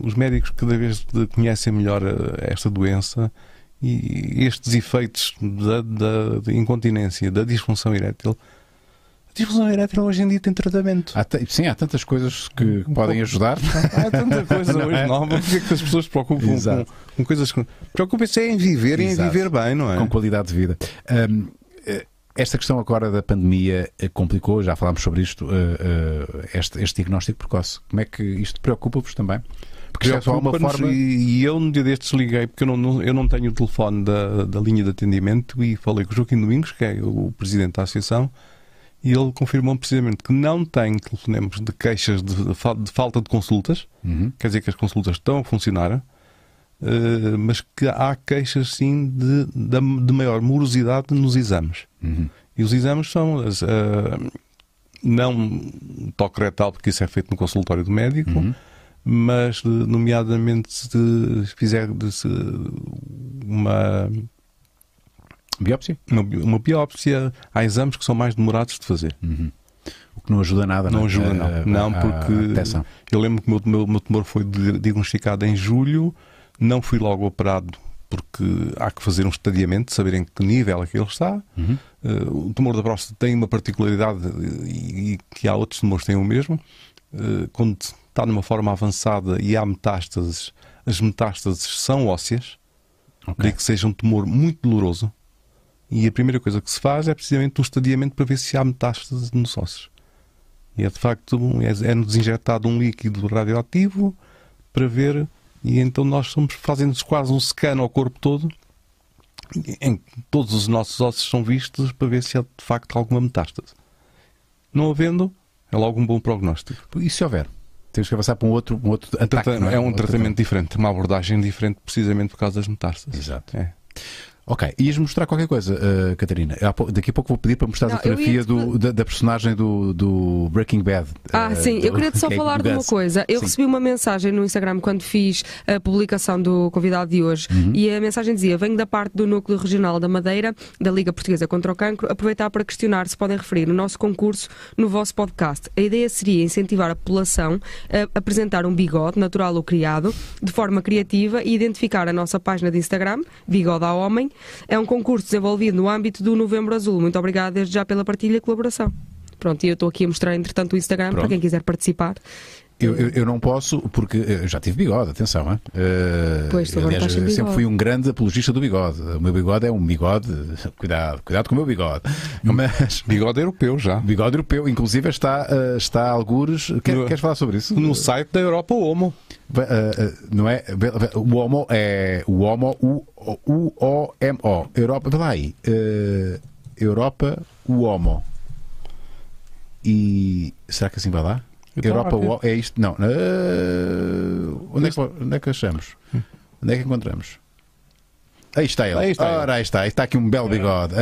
os médicos cada vez conhecem melhor esta doença e estes efeitos da incontinência, da disfunção erétil. A disfunção erétil hoje em dia tem tratamento. Sim, há tantas coisas que podem ajudar. Há tanta coisa hoje nova, porque é que as pessoas se preocupam com coisas... Preocupem-se em viver e em viver bem, não é? Com qualidade de vida. Esta questão agora da pandemia complicou, já falámos sobre isto, este diagnóstico precoce. Como é que isto preocupa-vos também? Porque já há uma forma... E eu no dia destes liguei, porque eu não tenho o telefone da linha de atendimento, e falei com o Joaquim Domingos, que é o presidente da associação, e ele confirmou precisamente que não tem telefonemas de queixas de falta de consultas, quer dizer que as consultas estão a funcionar, mas que há queixas sim de maior morosidade nos exames. E os exames são não toque retal, porque isso é feito no consultório do médico, mas nomeadamente se fizer uma biópsia? Uma biópsia, há exames que são mais demorados de fazer. O que não ajuda nada, não é? Ajuda, não. Não, porque eu lembro que o meu tumor foi diagnosticado em julho. Não fui logo operado porque há que fazer um estadiamento, saber em que nível é que ele está. O tumor da próstata tem uma particularidade e que há outros tumores que têm o mesmo. Quando está numa forma avançada e há metástases, as metástases são ósseas, daí que seja um tumor muito doloroso. E a primeira coisa que se faz é precisamente um estadiamento para ver se há metástases nos ossos. E é de facto, é-nos injetado um líquido radioativo para ver... E então nós somos fazendo-nos quase um scan ao corpo todo, em que todos os nossos ossos são vistos para ver se há de facto alguma metástase. Não havendo, é logo um bom prognóstico. E se houver? Temos que avançar para um outro ataque, não é? É um tratamento diferente, uma abordagem diferente, precisamente por causa das metástases. Exato. É. Ok, ias mostrar qualquer coisa, Catarina. Daqui a pouco vou pedir para mostrar a fotografia da personagem do Breaking Bad. Sim, eu queria só falar de uma coisa. Eu recebi uma mensagem no Instagram quando fiz a publicação do convidado de hoje, e a mensagem dizia: venho da parte do Núcleo Regional da Madeira, da Liga Portuguesa contra o Cancro, aproveitar para questionar se podem referir o nosso concurso no vosso podcast. A ideia seria incentivar a população a apresentar um bigode, natural ou criado, de forma criativa, e identificar a nossa página de Instagram, Bigode ao Homem. É um concurso desenvolvido no âmbito do Novembro Azul. Muito obrigada desde já pela partilha e colaboração. Pronto, e eu estou aqui a mostrar entretanto o Instagram. Pronto. Para quem quiser participar. Eu não posso, porque eu já tive bigode, atenção, hein? Aliás, eu sempre fui um grande apologista do bigode. O meu bigode é um bigode, cuidado com o meu bigode. Mas bigode europeu já. Bigode europeu, inclusive está a algures. Queres falar sobre isso? No site da Europa, o Homo. Não é? O Homo é o Homo, U-O-M-O. Europa, vê lá aí. Europa, o Homo. E será que assim vai lá? Europa, é isto? Não. Onde é que achamos? Onde é que encontramos? Aí está ele. Ora, aí está. Está aqui um belo bigode.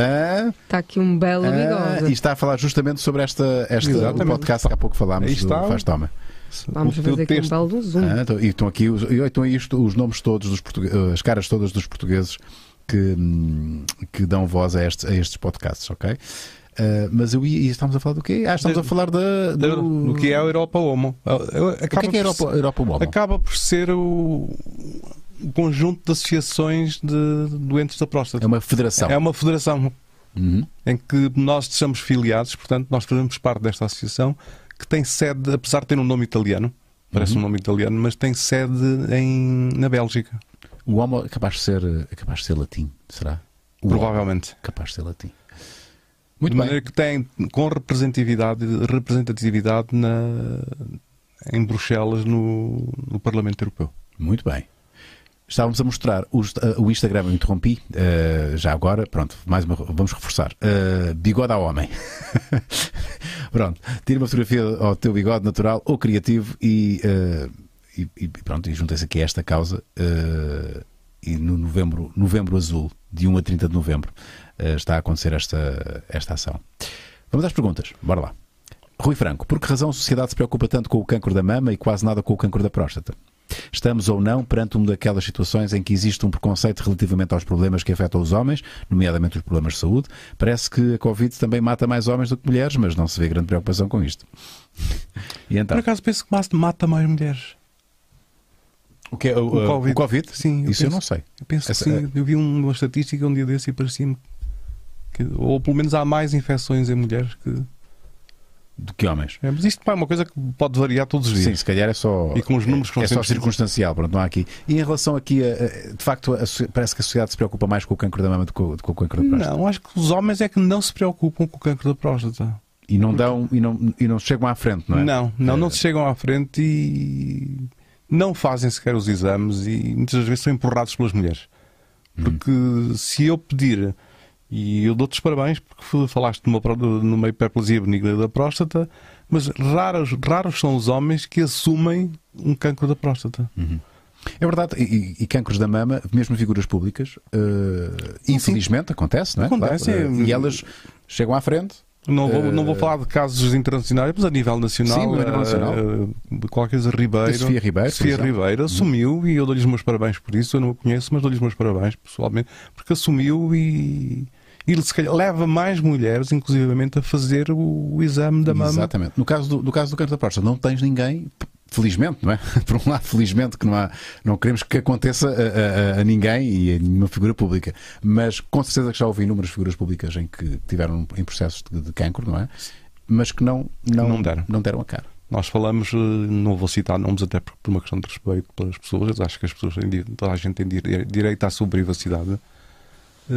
Está aqui um belo bigode. E está a falar justamente sobre o podcast que há pouco falámos. Aí está. Faz-te Homem. Vamos fazer aqui um belo zoom. E estão aqui os nomes todos, as caras todas dos portugueses que dão voz a estes podcasts, ok? Mas eu ia... Estamos a falar do quê? Estamos a falar do que é a Europa Homo. O que é que é a Europa Homo? Acaba por ser o conjunto de associações de doentes da próstata. É uma federação. É uma federação em que nós estamos filiados, portanto, nós fazemos parte desta associação que tem sede, apesar de ter um nome italiano, parece um nome italiano, mas tem sede na Bélgica. O Homo é capaz de ser latim, será? Provavelmente. Capaz de ser latim. Muito de maneira bem. Que tem, com representatividade em Bruxelas, no Parlamento Europeu. Muito bem. Estávamos a mostrar o Instagram, eu interrompi, já agora, pronto, vamos reforçar. Bigode ao Homem. Pronto, tira uma fotografia ao teu bigode natural ou criativo e pronto, e junta-se aqui a esta causa. E no Novembro Azul, de 1 a 30 de novembro, está a acontecer esta ação. Vamos às perguntas. Bora lá. Rui Franco, por que razão a sociedade se preocupa tanto com o cancro da mama e quase nada com o cancro da próstata? Estamos ou não perante uma daquelas situações em que existe um preconceito relativamente aos problemas que afetam os homens, nomeadamente os problemas de saúde. Parece que a Covid também mata mais homens do que mulheres, mas não se vê grande preocupação com isto. E então? Por acaso penso que mata mais mulheres. O que é o COVID? O COVID? Sim. Isso eu não sei. Eu penso que sim. Eu vi uma estatística um dia desse e parecia-me que, ou pelo menos há mais infecções em mulheres que... do que homens. É, mas isto pá, é uma coisa que pode variar todos os dias. Sim, se calhar é só, e com os números é só circunstancial, pronto, não há aqui. E em relação aqui, de facto, parece que a sociedade se preocupa mais com o cancro da mama do que com o cancro da próstata. Não, acho que os homens é que não se preocupam com o cancro da próstata. E não dão, e não chegam à frente, não é? Não se chegam à frente e não fazem sequer os exames e muitas vezes são empurrados pelas mulheres. Porque se eu pedir... E eu dou-te os parabéns porque falaste numa hiperplasia benigna da próstata, mas raros são os homens que assumem um cancro da próstata. É verdade, e cancros da mama, mesmo figuras públicas, infelizmente acontece, não é? Acontece, claro. E elas chegam à frente. Não vou falar de casos internacionais, mas a nível nacional. Sim, a nível nacional. Qualquer coisa, Ribeiro. Sofia Ribeiro assumiu, e eu dou-lhes os meus parabéns por isso. Eu não a conheço, mas dou-lhes os meus parabéns pessoalmente, porque assumiu e se calhar leva mais mulheres, inclusivamente, a fazer o exame da mama. Exatamente. No caso do cancro da próstata, não tens ninguém, felizmente, não é? Por um lado, felizmente, que não queremos que aconteça a ninguém e a nenhuma figura pública. Mas com certeza que já houve inúmeras figuras públicas em que tiveram em processos de cancro, não é? Mas que não deram a cara. Nós falamos, não vou citar nomes até por uma questão de respeito pelas pessoas, acho que as pessoas, toda a gente tem direito à sua privacidade.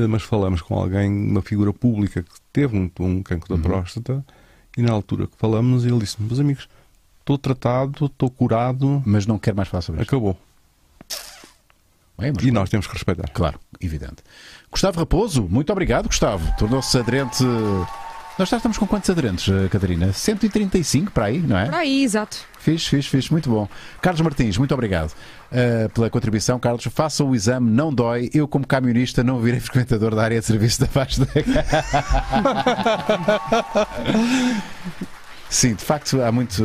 Mas falamos com alguém, uma figura pública que teve um cancro da próstata, e na altura que falamos ele disse-me: meus amigos, estou tratado, estou curado, mas não quero mais falar sobre isso. Acabou. Bem, e nós temos que respeitar. Claro, evidente. Gustavo Raposo, muito obrigado, Gustavo. Tornou-se aderente... Nós já estamos com quantos aderentes, Catarina? 135 para aí, não é? Para aí, exato. Fiz, muito bom. Carlos Martins, muito obrigado pela contribuição. Carlos, façam o exame, não dói. Eu, como camionista, não virei frequentador da área de serviço da Faz-te Homem. Sim, de facto, há muito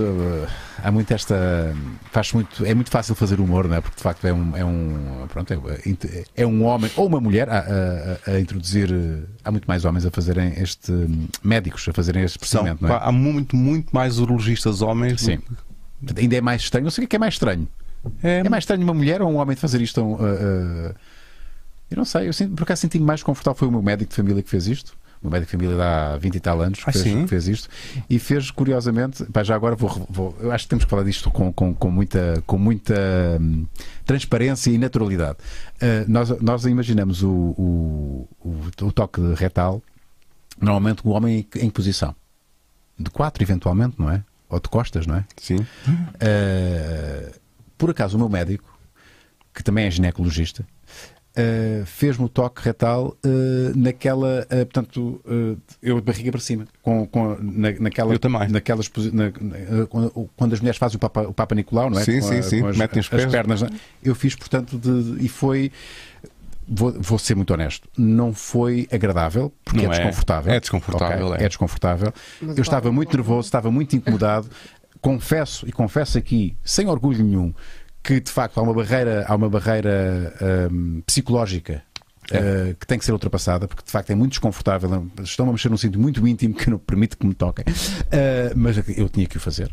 esta... é muito fácil fazer humor, não é? Porque de facto é um homem ou uma mulher a introduzir... Há muito mais homens a fazerem este... médicos a fazerem este procedimento, não é? Há muito mais urologistas homens. Sim. Ainda é mais estranho. Não sei o que é mais estranho. É mais estranho uma mulher ou um homem de fazer isto? Eu não sei. Eu sinto, por acaso senti-me mais confortável. Foi o meu médico de família que fez isto. O médico de família há 20 e tal anos fez isto. E fez, curiosamente... Pá, já agora eu acho que temos que falar disto com muita transparência e naturalidade. Nós imaginamos o toque retal, normalmente o homem em posição de 4, eventualmente, não é? Ou de costas, não é? Sim. Por acaso o meu médico, que também é ginecologista, fez-me o toque retal naquela, portanto, eu de barriga para cima, naquela, eu também. Naquelas, quando as mulheres fazem o Papa Nicolau, não é? Sim, metem as pernas. Eu fiz, portanto, e foi... Vou ser muito honesto, não foi agradável, porque não é desconfortável. É desconfortável, okay, é desconfortável. Mas eu estava muito nervoso, estava muito incomodado. Confesso aqui, sem orgulho nenhum, que de facto há uma barreira psicológica que tem que ser ultrapassada, porque de facto é muito desconfortável. Estão-me a mexer num sítio muito íntimo que não permite que me toquem, mas eu tinha que o fazer.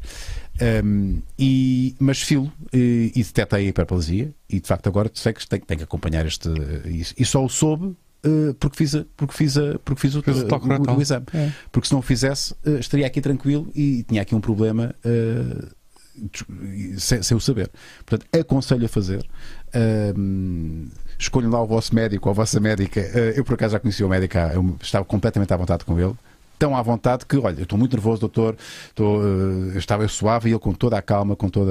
Mas filo e detetei a hiperplasia, e de facto agora sei que tenho que acompanhar este isso. E só o soube porque fiz o exame. É. Porque se não o fizesse, estaria aqui tranquilo e tinha aqui um problema sem o saber. Portanto, aconselho a fazer. Escolhem lá o vosso médico ou a vossa médica. Eu por acaso já conheci o médico, eu estava completamente à vontade com ele. Tão à vontade que, olha, eu estou muito nervoso, doutor, eu suave, e ele com toda a calma, com toda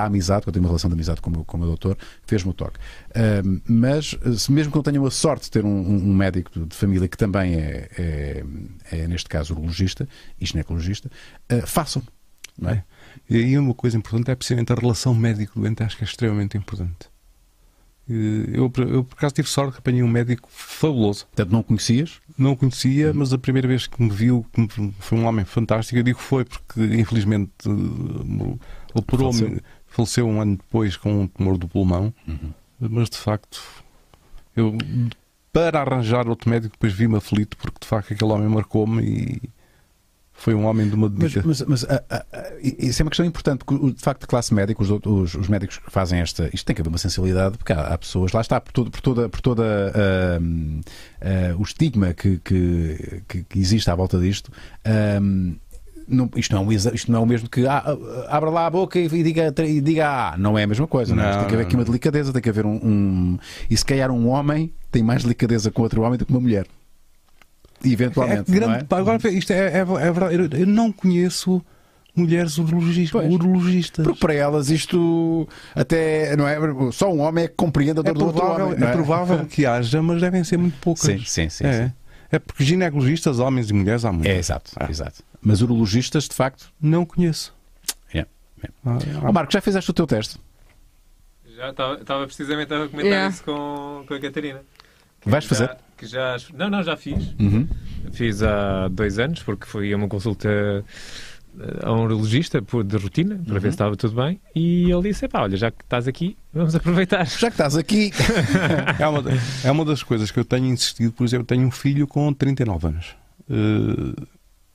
a amizade, que eu tenho uma relação de amizade com o meu doutor, fez-me o toque. Mas, mesmo que eu tenha a sorte de ter um médico de família que também é neste caso, urologista e ginecologista, façam, não é? E aí uma coisa importante é, precisamente, a relação médico-doente, acho que é extremamente importante. Eu por acaso tive sorte que apanhei um médico fabuloso. Portanto, não o conhecias? Não o conhecia, mas a primeira vez que me viu, foi um homem fantástico. Eu digo foi porque, infelizmente, operou-me Faleceu um ano depois com um tumor do pulmão, mas de facto, eu para arranjar outro médico depois vi-me aflito, porque de facto aquele homem marcou-me e foi um homem de uma dedicação. Mas isso é uma questão importante, porque de facto a classe médica, os médicos que fazem esta... Isto tem que haver uma sensibilidade, porque há pessoas... Lá está, por todo o estigma que existe à volta disto... Isto não é o mesmo que abra lá a boca e diga não é a mesma coisa, não é? Tem que haver aqui uma delicadeza, tem que haver e se calhar um homem tem mais delicadeza com outro homem do que uma mulher, eventualmente, agora isto é verdade, eu não conheço mulheres urologistas. Porque para elas isto até, não é? Só um homem é que compreende a dor do outro homem. É provável que haja, mas devem ser muito poucas. Sim. É porque ginecologistas, homens e mulheres, há muitos. É, exato. Mas urologistas, de facto, não conheço. Marco, já fizeste o teu teste? Já, estava precisamente a comentar isso com a Catarina. Vais fazer? Já fiz. Fiz há 2 anos, porque fui a uma consulta a um urologista de rotina, para ver se estava tudo bem, e ele disse, olha, já que estás aqui, vamos aproveitar. Já que estás aqui... é uma das coisas que eu tenho insistido, por exemplo, eu tenho um filho com 39 anos.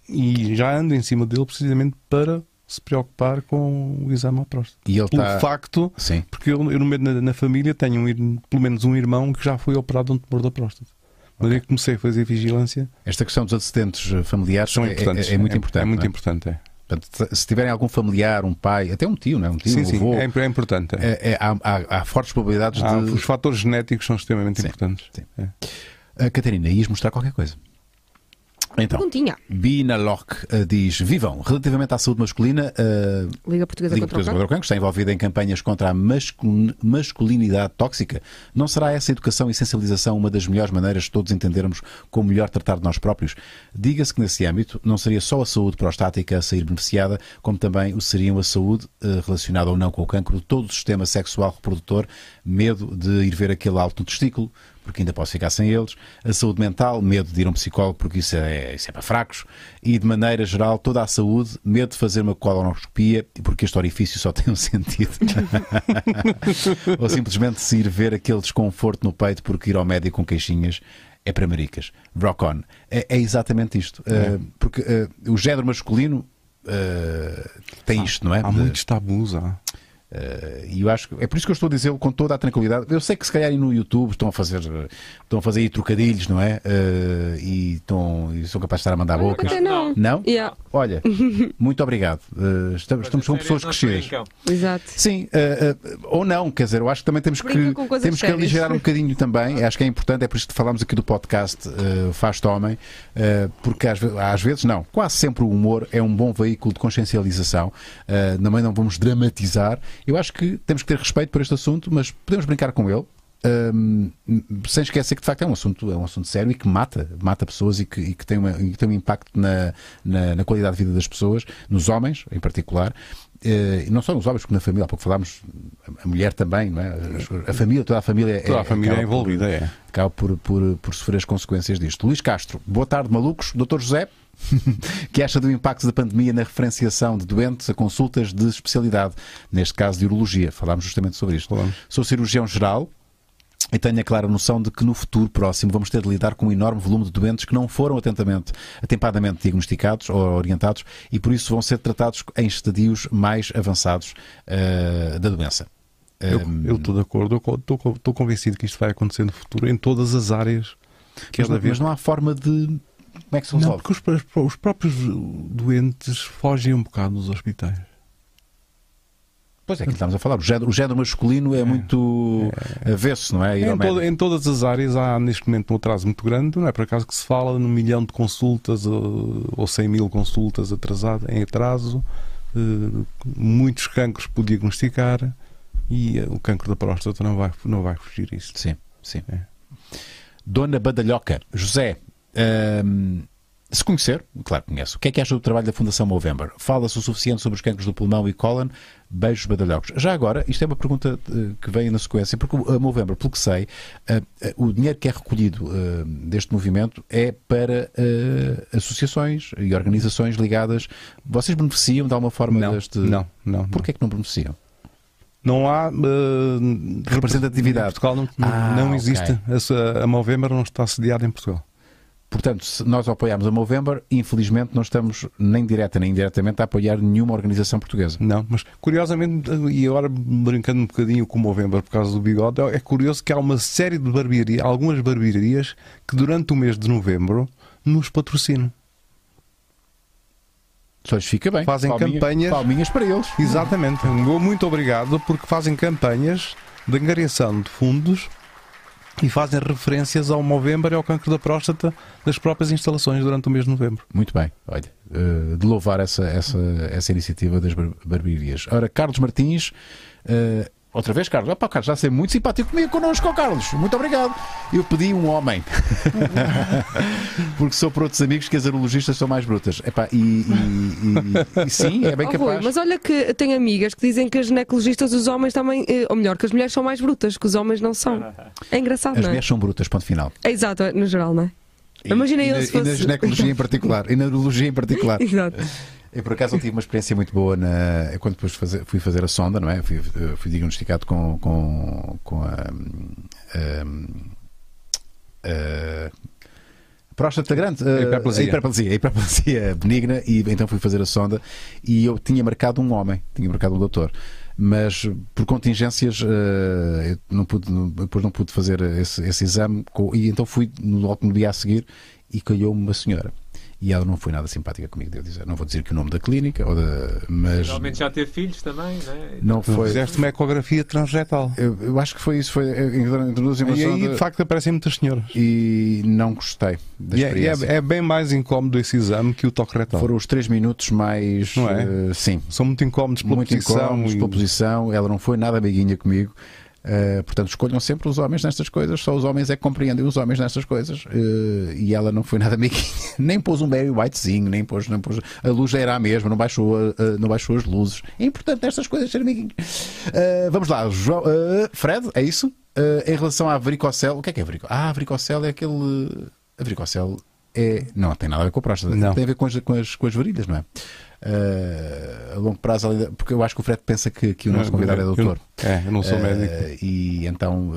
E já ando em cima dele precisamente para se preocupar com o exame à próstata. E ele pelo facto, sim. Porque eu na família tenho pelo menos um irmão que já foi operado de um tumor da próstata. Mas eu comecei a fazer vigilância. Esta questão dos antecedentes familiares é muito importante. É muito importante, é. Portanto, se tiverem algum familiar, um pai, até um tio, não é? Um tio, um avô, é importante. Há fortes probabilidades de... Os fatores genéticos são extremamente importantes. Sim. É. Catarina, ias mostrar qualquer coisa? Então, Bina Locke diz, vivam, relativamente à saúde masculina, Liga Portuguesa contra o Cancro está envolvida em campanhas contra a masculinidade tóxica. Não será essa educação e sensibilização uma das melhores maneiras de todos entendermos como melhor tratar de nós próprios? Diga-se que nesse âmbito não seria só a saúde prostática a sair beneficiada, como também o seriam a saúde relacionada ou não com o cancro, todo o sistema sexual reprodutor, medo de ir ver aquele alto no testículo, porque ainda posso ficar sem eles, a saúde mental, medo de ir a um psicólogo porque isso é para fracos, e de maneira geral toda a saúde, medo de fazer uma colonoscopia porque este orifício só tem um sentido, ou simplesmente se ir ver aquele desconforto no peito porque ir ao médico com queixinhas é para maricas. Rock on. É exatamente isto, porque o género masculino tem isto, não é? Há muitos tabus, e eu acho que é por isso que eu estou a dizê-lo com toda a tranquilidade. Eu sei que se calhar no YouTube estão a fazer aí trocadilhos, não é? E sou capaz de estar a mandar bocas. Não? Yeah. Olha, muito obrigado. Estamos com pessoas crescidas. Exato. Sim, ou não, quer dizer, eu acho que também temos que aligerar um bocadinho também. Acho que é importante, é por isso que falámos aqui do podcast Faz-te Homem, porque às vezes não, quase sempre o humor é um bom veículo de consciencialização. Também não vamos dramatizar. Eu acho que temos que ter respeito por este assunto, mas podemos brincar com ele, sem esquecer que de facto é um assunto sério e que mata pessoas e que tem um impacto na qualidade de vida das pessoas, nos homens em particular, e não só nos homens, porque na família, há pouco falámos, a mulher também, não é? Toda a família é envolvida, acaba por sofrer as consequências disto. Luís Castro, boa tarde malucos, Dr. José, que acha do impacto da pandemia na referenciação de doentes a consultas de especialidade, neste caso de urologia? Falámos justamente sobre isto. Sou cirurgião geral e tenho a clara noção de que no futuro próximo vamos ter de lidar com um enorme volume de doentes que não foram atempadamente diagnosticados ou orientados e por isso vão ser tratados em estadios mais avançados da doença. Eu estou de acordo, estou convencido que isto vai acontecer no futuro em todas as áreas. Mas não há forma de... Como é que se resolve? Não, porque os próprios doentes fogem um bocado dos hospitais. Pois é, que estamos a falar. O género masculino é muito avesso, não é? Em todas as áreas há neste momento um atraso muito grande. Não é por acaso que se fala num 1 milhão de consultas ou 100 mil consultas em atraso. Muitos cancros por diagnosticar e o cancro da próstata não vai fugir isso. Sim. Dona Badalhoca, José... se conhecer, claro que conheço. O que é que acha do trabalho da Fundação Movember? Fala-se o suficiente sobre os cancros do pulmão e cólon? Beijos, badalhocos. Já agora, isto é uma pergunta que vem na sequência, porque a Movember, pelo que sei, o dinheiro que é recolhido deste movimento é para associações e organizações ligadas. Vocês beneficiam de alguma forma deste... Não. Porquê é que não beneficiam? não há representatividade. Em Portugal não existe, a Movember não está sediada em Portugal. Portanto, se nós apoiarmos a Movember, infelizmente não estamos nem direta nem indiretamente a apoiar nenhuma organização portuguesa. Não, mas curiosamente, e agora brincando um bocadinho com o Movember por causa do bigode, é curioso que há uma série de barbearias, algumas barbearias, que durante o mês de novembro nos patrocinam. Só lhes fica bem. Fazem campanhas. Palminhas para eles. Exatamente. Muito obrigado, porque fazem campanhas de angariação de fundos e fazem referências ao Movember e ao cancro da próstata nas próprias instalações durante o mês de novembro. Muito bem. Olha, de louvar essa iniciativa das barbearias. Ora, Carlos Martins, outra vez, Carlos. Opa, Carlos, já sei muito simpático comigo, connosco, Carlos. Muito obrigado. Eu pedi um homem. Porque sou por outros amigos que as urologistas são mais brutas. Epá, e sim, é bem capaz. Mas olha que tem amigas que dizem que as ginecologistas, os homens também, ou melhor, que as mulheres são mais brutas, que os homens não são. É engraçado, não é? As mulheres são brutas, ponto final. É exato, no geral, não é? Imagina eu se fosse... E na ginecologia em particular, e na urologia em particular. Exato. Eu, por acaso, tive uma experiência muito boa quando depois fui fazer a sonda, não é? Fui diagnosticado com a próstata grande, a hiperplasia benigna, e então fui fazer a sonda e eu tinha marcado um homem, tinha marcado um doutor. Mas por contingências eu depois não pude fazer esse exame e então fui logo no dia a seguir e calhou-me uma senhora. E ela não foi nada simpática comigo, devo dizer. Não vou dizer que o nome da clínica, ou da... mas... Realmente já teve filhos também, não é? Não foi... Fizeste uma ecografia transretal. Eu acho que foi isso. Foi... E aí, de facto, aparecem muitas senhoras. E não gostei da experiência. É bem mais incómodo esse exame que o toque retal. Foram os 3 minutos mais... Não é? Sim. São muito incómodos pela posição. Muito incómodos pela posição. Ela não foi nada amiguinha comigo. Portanto, escolham sempre os homens nestas coisas. Só os homens é que compreendem os homens nestas coisas. E ela não foi nada amiguinha. Nem pôs um Barry Whitezinho, nem pôs. A luz já era a mesma, não baixou as luzes. É importante nestas coisas ser amiguinho. Vamos lá, João, Fred, é isso? Em relação à varicocele, o que é varicocele? Ah, varicocele é aquele... A varicocele é... Não tem nada a ver com a próstata, não. Tem a ver com as varilhas, não é? A longo prazo, porque eu acho que o Fred pensa que o nosso convidado é doutor. Eu não sou médico. E então,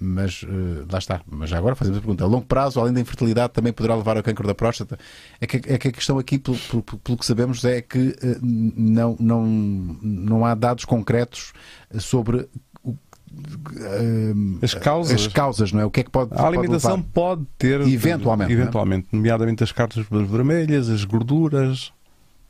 mas lá está. Mas já agora fazemos a pergunta. A longo prazo, além da infertilidade, também poderá levar ao cancro da próstata? É que a questão aqui, pelo que sabemos, é que não há dados concretos sobre as causas, não é? O que é que pode levar? A alimentação pode ter, eventualmente, é? Nomeadamente as cartas vermelhas, as gorduras.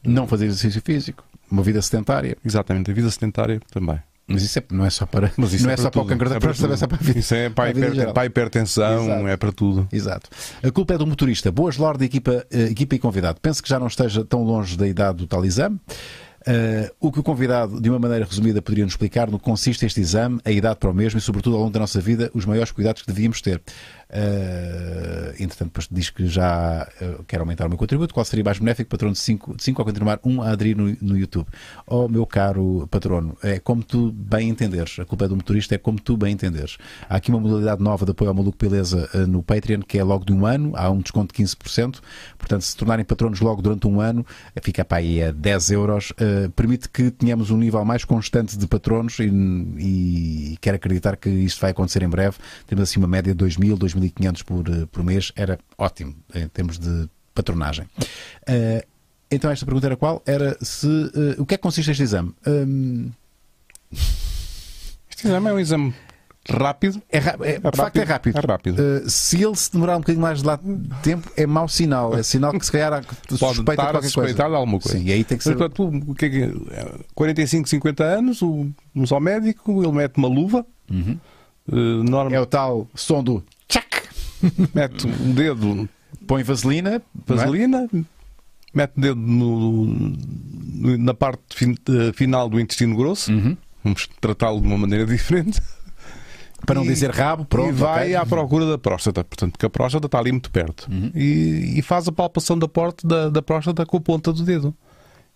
Não fazer exercício físico, uma vida sedentária. Exatamente, a vida sedentária também. Mas isso não é só para o cancro da próstata, é só para a vida. Isso é para a hipertensão, exato. É para tudo. Exato. A culpa é do motorista. Boas, Lorde, equipa e convidado. Penso que já não esteja tão longe da idade do tal exame. O que o convidado, de uma maneira resumida, poderia nos explicar no que consiste este exame, a idade para o mesmo e, sobretudo, ao longo da nossa vida, os maiores cuidados que devíamos ter. Entretanto, depois diz que já quero aumentar o meu contributo. Qual seria mais benéfico, patrono de 5 ao continuar a aderir no YouTube? Oh, meu caro patrono, é como tu bem entenderes. A culpa é do motorista, é como tu bem entenderes. Há aqui uma modalidade nova de apoio ao Maluco Beleza no Patreon, que é logo de um ano. Há um desconto de 15%. Portanto, se tornarem patronos logo durante um ano, fica para aí a 10 euros. Permite que tenhamos um nível mais constante de patronos e quero acreditar que isto vai acontecer em breve. Temos assim uma média de 2.000, 2.500 por mês. Era ótimo em termos de patronagem. Então esta pergunta era qual? Era se... o que é que consiste este exame? Este exame é um exame... rápido. De facto é rápido. Se ele se demorar um bocadinho mais de tempo, é mau sinal. É sinal que se calhar suspeita alguma coisa. Sim, e aí tem que ser... Mas, portanto, 45, 50 anos, um só médico, ele mete uma luva. Uhum. É o tal som do tchac. Mete um dedo. Põe vaselina. É? Mete o dedo na parte final do intestino grosso. Uhum. Vamos tratá-lo de uma maneira diferente. Para não dizer rabo, pronto. E vai à procura da próstata, portanto, porque a próstata está ali muito perto. Uhum. E faz a palpação da próstata com a ponta do dedo.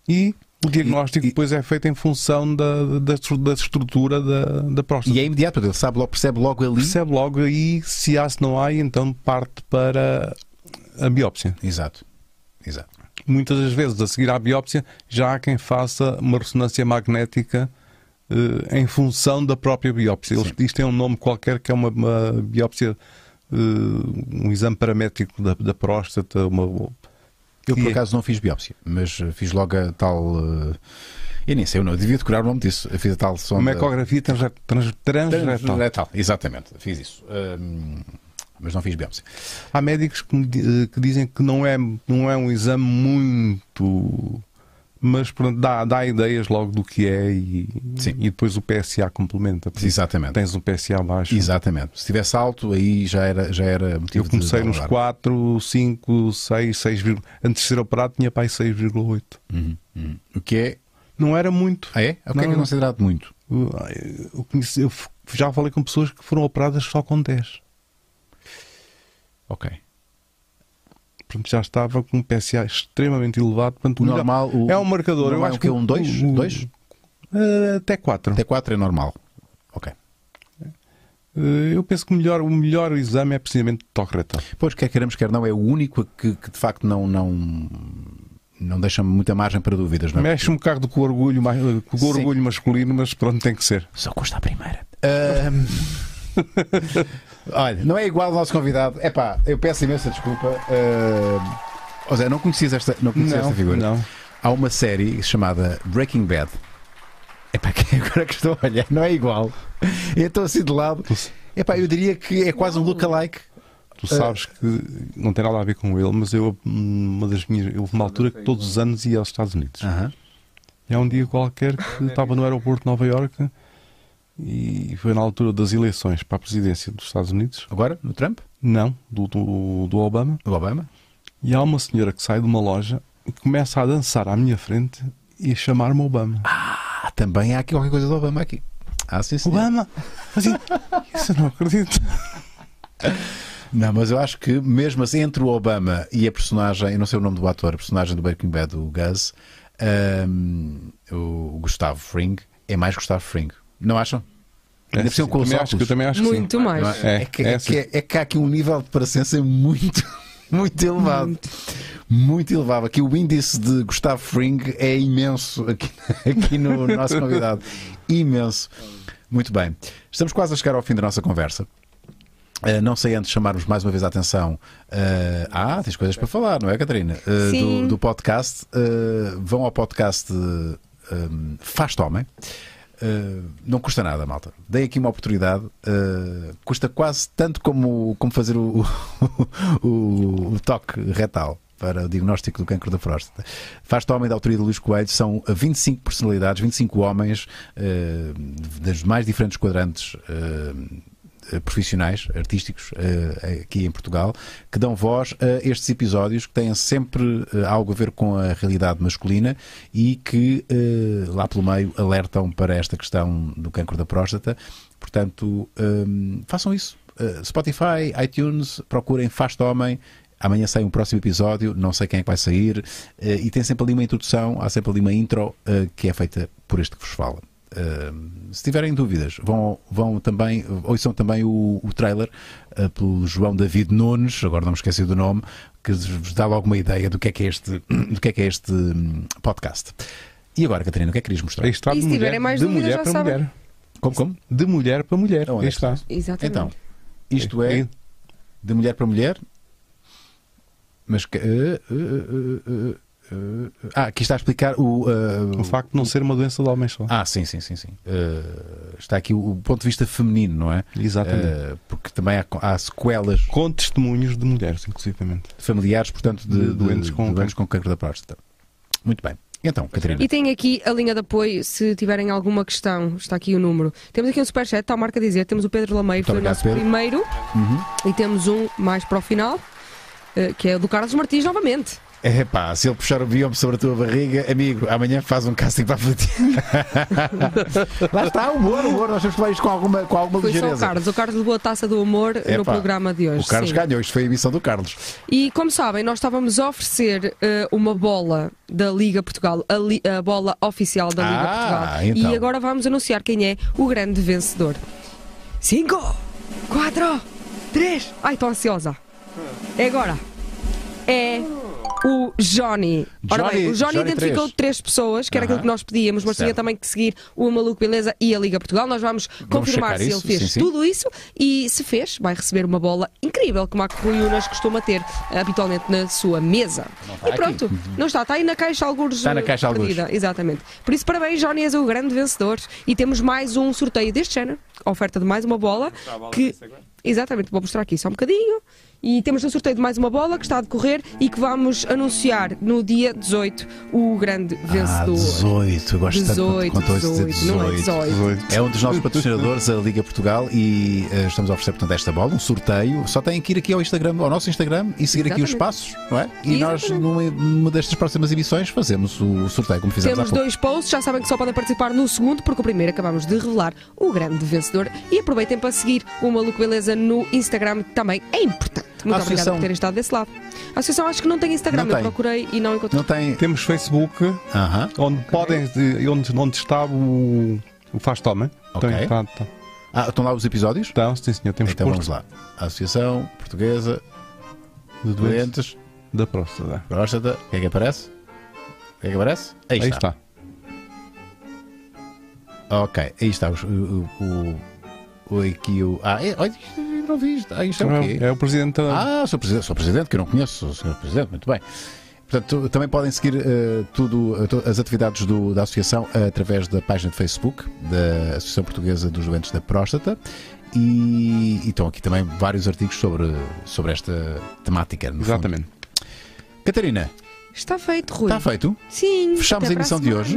E o diagnóstico depois é feito em função da estrutura da próstata. E é imediato, ele sabe logo, percebe logo ali. Percebe logo aí se há, se não há, e então parte para a biópsia. Exato. Muitas das vezes, a seguir à biópsia, já há quem faça uma ressonância magnética em função da própria biópsia. Eles, isto tem um nome qualquer que é uma biópsia, um exame paramétrico da próstata. Eu por acaso não fiz biópsia, mas fiz logo a tal... eu nem sei, eu não devia decorar o nome disso. Eu fiz a tal sonda... Uma ecografia transretal. Exatamente, fiz isso. Mas não fiz biópsia. Há médicos que dizem que não é um exame muito... Mas pronto, dá ideias logo do que é e depois o PSA complementa. Exatamente. Tens um PSA baixo. Exatamente. Se tivesse alto, aí já era motivo. Eu comecei nos 4, 5, 6, 6, antes de ser operado tinha para aí 6,8. O que é? Não era muito. Ah, é? O que é considerado muito? Eu já falei com pessoas que foram operadas só com 10. Ok. Portanto, já estava com um PSA extremamente elevado. Portanto, normal, é um marcador. Eu acho que é um 2? Até 4. Até 4 é normal. Ok. Eu penso que o melhor exame é precisamente o toque retal. Pois, quer queremos, quer não, é o único que de facto não deixa muita margem para dúvidas. Não é? Mexe um bocado com o orgulho masculino, mas pronto, tem que ser. Só custa a primeira. Olha, não é igual ao nosso convidado. Epá, eu peço imensa desculpa. José, não conhecias esta figura? Não. Há uma série chamada Breaking Bad. Epá, agora que estou a olhar, não é igual. Eu estou assim de lado. Epá, eu diria que é quase um lookalike. Tu sabes que não tem nada a ver com ele, mas houve uma altura que todos os anos ia aos Estados Unidos. E há um dia qualquer que estava no aeroporto de Nova Iorque. E foi na altura das eleições para a presidência dos Estados Unidos. Agora? No Trump? Não, do Obama. Do Obama. E há uma senhora que sai de uma loja e começa a dançar à minha frente e a chamar-me Obama. Ah, também há aqui qualquer coisa do Obama aqui. Ah, sim, senhor. Obama? Assim, isso eu não acredito. Não, mas eu acho que mesmo assim, entre o Obama e a personagem, eu não sei o nome do ator, a personagem do Breaking Bad, o Gus, o Gustavo Fring, é mais Gustavo Fring. Não acham? É, sim, eu também acho muito que sim. Mais. É que há aqui um nível de parecença muito, muito elevado. Muito elevado. Aqui o índice de Gustavo Fring é imenso aqui no nosso convidado. Imenso. Muito bem. Estamos quase a chegar ao fim da nossa conversa. Não sei, antes de chamarmos mais uma vez a atenção. Tens coisas para falar, não é, Catarina? Do podcast. Vão ao podcast Faz-te Homem. Não custa nada, malta. Dei aqui uma oportunidade. Custa quase tanto como fazer o toque retal para o diagnóstico do cancro da próstata. Faz-te Homem, da autoria de Luís Coelho. São 25 personalidades, 25 homens das mais diferentes quadrantes profissionais, artísticos aqui em Portugal, que dão voz a estes episódios que têm sempre algo a ver com a realidade masculina e que lá pelo meio alertam para esta questão do cancro da próstata. Portanto, façam isso. Spotify, iTunes, procurem Faz-te Homem. Amanhã sai um próximo episódio, não sei quem é que vai sair, e tem sempre ali uma introdução, há sempre ali uma intro que é feita por este que vos fala. Se tiverem dúvidas, vão também, ouçam também o trailer pelo João David Nunes, agora não me esqueci do nome, que vos dá logo uma ideia do que é este podcast. E agora, Catarina, o que é que querias mostrar? Está de mulher, mais de mulher para sabe. Mulher. Como? De mulher para mulher. Onde é está? Exatamente. Então, isto é de mulher para mulher, mas que... aqui está a explicar o facto de não ser uma doença de homens só. Sim. Está aqui o ponto de vista feminino, não é? Exatamente. Porque também há sequelas. Com testemunhos de mulheres, inclusivamente. Familiares, portanto, de doentes com cancro da próstata. Muito bem. Então, Catarina. E tem aqui a linha de apoio, se tiverem alguma questão, está aqui o número. Temos aqui um superchat, está a marca a dizer. Temos o Pedro Lameiro, que foi o nosso primeiro. E temos um mais para o final, que é o do Carlos Martins, novamente. É pá, se ele puxar o biombo sobre a tua barriga, amigo, amanhã faz um casting para a Lá está, humor, nós temos que falar isto com alguma ligeireza. O Carlos levou a taça do humor no programa de hoje. O Carlos ganhou, isto foi a emissão do Carlos. E como sabem, nós estávamos a oferecer uma bola da Liga Portugal, a bola oficial da Liga Portugal. Então. E agora vamos anunciar quem é o grande vencedor. 5, 4, 3. Ai, estou ansiosa. É agora. o Johnny. Ora bem, o Johnny identificou 3 pessoas, que era aquilo que nós pedíamos, mas tinha também que seguir o Maluco Beleza e a Liga Portugal. Nós vamos confirmar se ele fez tudo isso, e se fez, vai receber uma bola incrível, como a que o Rui Unas costuma ter habitualmente na sua mesa. E pronto, não está, está aí na caixa algures. Está na caixa algures. Exatamente. Por isso, parabéns, Johnny, és o grande vencedor. E temos mais um sorteio deste género, a oferta de mais uma bola. Exatamente, vou mostrar aqui só um bocadinho. E temos um sorteio de mais uma bola que está a decorrer e que vamos anunciar no dia 18 o grande vencedor. 18, eu gosto tanto de contar isso. 18. É um dos nossos patrocinadores, a Liga Portugal, e estamos a oferecer, portanto, esta bola, um sorteio. Só têm que ir aqui ao Instagram, ao nosso Instagram, e seguir aqui os passos, não é? E nós, numa destas próximas emissões, fazemos o sorteio, como fizemos há pouco. Temos 2 posts, já sabem que só podem participar no segundo, porque o primeiro acabamos de revelar o grande vencedor. E aproveitem para seguir o Maluco Beleza no Instagram, também é importante. Muito obrigada por terem estado desse lado. A Associação acho que não tem Instagram, eu procurei e não encontrei. Não tem. Temos Facebook, onde onde está o Faz-te Homem. Estão lá os episódios? Estão, sim senhor, temos. Então vamos lá. A Associação Portuguesa de Doentes da Próstata. O que é que aparece? Aí está. Ok, aí está o não vi isto. Ah, isto é o quê? É o Presidente. Ah, sou Presidente, que eu não conheço, sou o Sr. Presidente, muito bem. Portanto, também podem seguir as atividades da Associação através da página de Facebook da Associação Portuguesa dos Doentes da Próstata, e estão aqui também vários artigos sobre esta temática. Exatamente. Catarina. Está feito, Rui. Está feito? Sim. Fechamos a emissão de hoje.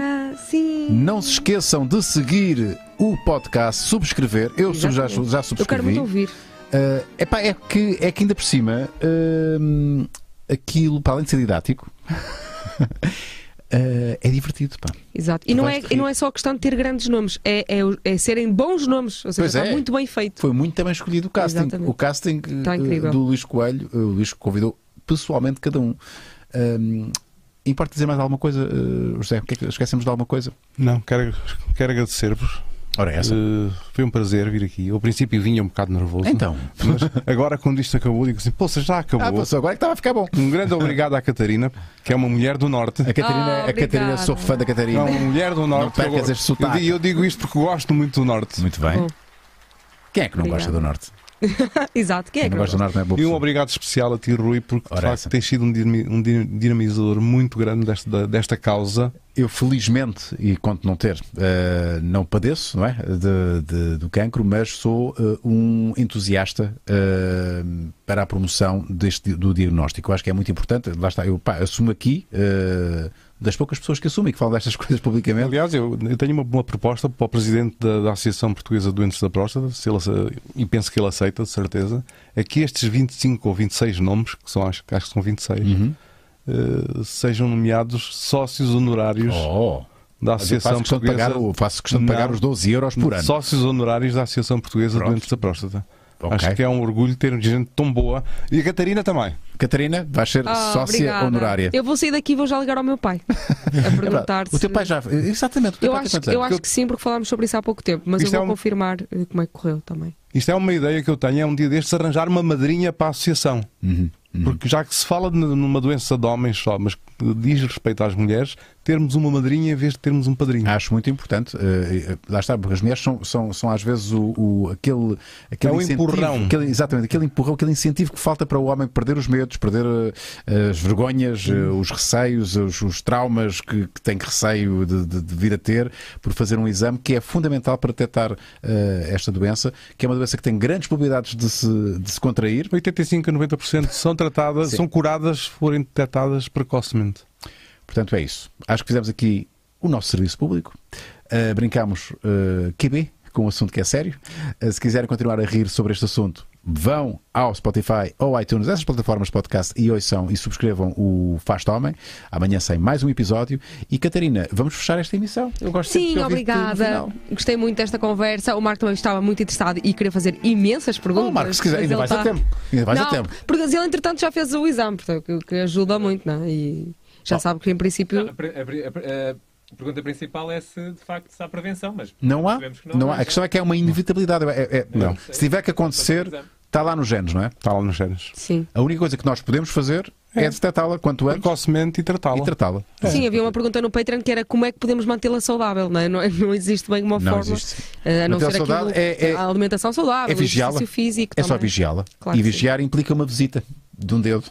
Sim. Não se esqueçam de seguir o podcast, subscrever. Eu já subscrevi. Eu quero muito ouvir. É que ainda por cima, aquilo, para além de ser didático, é divertido, pá. Exato. E não é só questão de ter grandes nomes, é serem bons nomes. Ou seja, está muito bem feito. Foi muito bem escolhido o casting. Exatamente. O casting do Luís Coelho, o Luís convidou pessoalmente cada um. Importa dizer mais alguma coisa, José? Esquecemos de alguma coisa? Não, quero agradecer-vos. Ora, foi um prazer vir aqui. Ao princípio vinha um bocado nervoso. Então, mas agora quando isto acabou, digo assim: poxa, já acabou. Agora é que estava a ficar bom. Um grande obrigado à Catarina, que é uma mulher do Norte. A Catarina, sou fã da Catarina. É uma mulher do Norte. Não percas este sotaque. Eu digo isto porque gosto muito do Norte. Muito bem. Quem é que não gosta do Norte? Exato, quem é que gosta do Norte? E um obrigado especial a ti, Rui, porque de facto tens sido um dinamizador muito grande desta causa. Eu, felizmente, e conto não ter, não padeço, não é, do cancro, mas sou um entusiasta para a promoção do diagnóstico. Eu acho que é muito importante. Lá está, eu assumo aqui, das poucas pessoas que assumem e que falam destas coisas publicamente. Aliás, eu tenho uma proposta para o presidente da Associação Portuguesa de Doentes da Próstata, e penso que ele aceita, de certeza, é que estes 25 ou 26 nomes, que são, acho que são 26, sejam nomeados sócios honorários da Associação Portuguesa. Faço questão de pagar os 12 euros por ano. Sócios honorários da Associação Portuguesa de Doentes da Próstata. Acho que é um orgulho ter gente tão boa. E a Catarina também. Catarina, vais ser sócia honorária. Eu vou sair daqui e vou já ligar ao meu pai a perguntar se... O teu pai já... Exatamente. Eu acho que sim, porque falámos sobre isso há pouco tempo. Mas eu vou confirmar como é que correu também. Isto é uma ideia que eu tenho. É um dia destes arranjar uma madrinha para a associação. Porque já que se fala numa doença de homens só, mas diz respeito às mulheres, termos uma madrinha em vez de termos um padrinho. Acho muito importante. Lá está, porque as mulheres são às vezes aquele empurrão. Exatamente, aquele empurrão, aquele incentivo que falta para o homem perder os medos, perder as vergonhas, os receios, os traumas que tem receio de vir a ter por fazer um exame, que é fundamental para detectar esta doença, que é uma doença que tem grandes probabilidades de se contrair. 85 a 90% são tratadas, são curadas se forem detectadas precocemente. Portanto, é isso. Acho que fizemos aqui o nosso serviço público. Brincámos QB com um assunto que é sério. Se quiserem continuar a rir sobre este assunto, vão ao Spotify ou iTunes, essas plataformas de podcast, e ouçam e subscrevam o Faz-te Homem. Amanhã sai mais um episódio. E Catarina, vamos fechar esta emissão. Eu gosto sempre de ouvir. Obrigada. Gostei muito desta conversa. O Marco também estava muito interessado e queria fazer imensas perguntas. Marco, se quiser, ainda vais a tempo. Porque ele, entretanto, já fez o exame, portanto, que ajuda muito, não é? E já sabe que, em princípio... A pergunta principal é se, de facto, se há prevenção, mas... Não há. A questão é que é uma inevitabilidade. Não. Se tiver que acontecer, está lá nos genes, não é? Está lá nos genes. Sim. A única coisa que nós podemos fazer é detectá-la quanto antes. Precocemente e tratá-la. Sim, havia uma pergunta no Patreon que era como é que podemos mantê-la saudável, não é? Não existe bem uma forma. A não ser aquilo, a alimentação saudável, o exercício físico. É só vigiá-la. Claro, e vigiar implica uma visita de um dedo.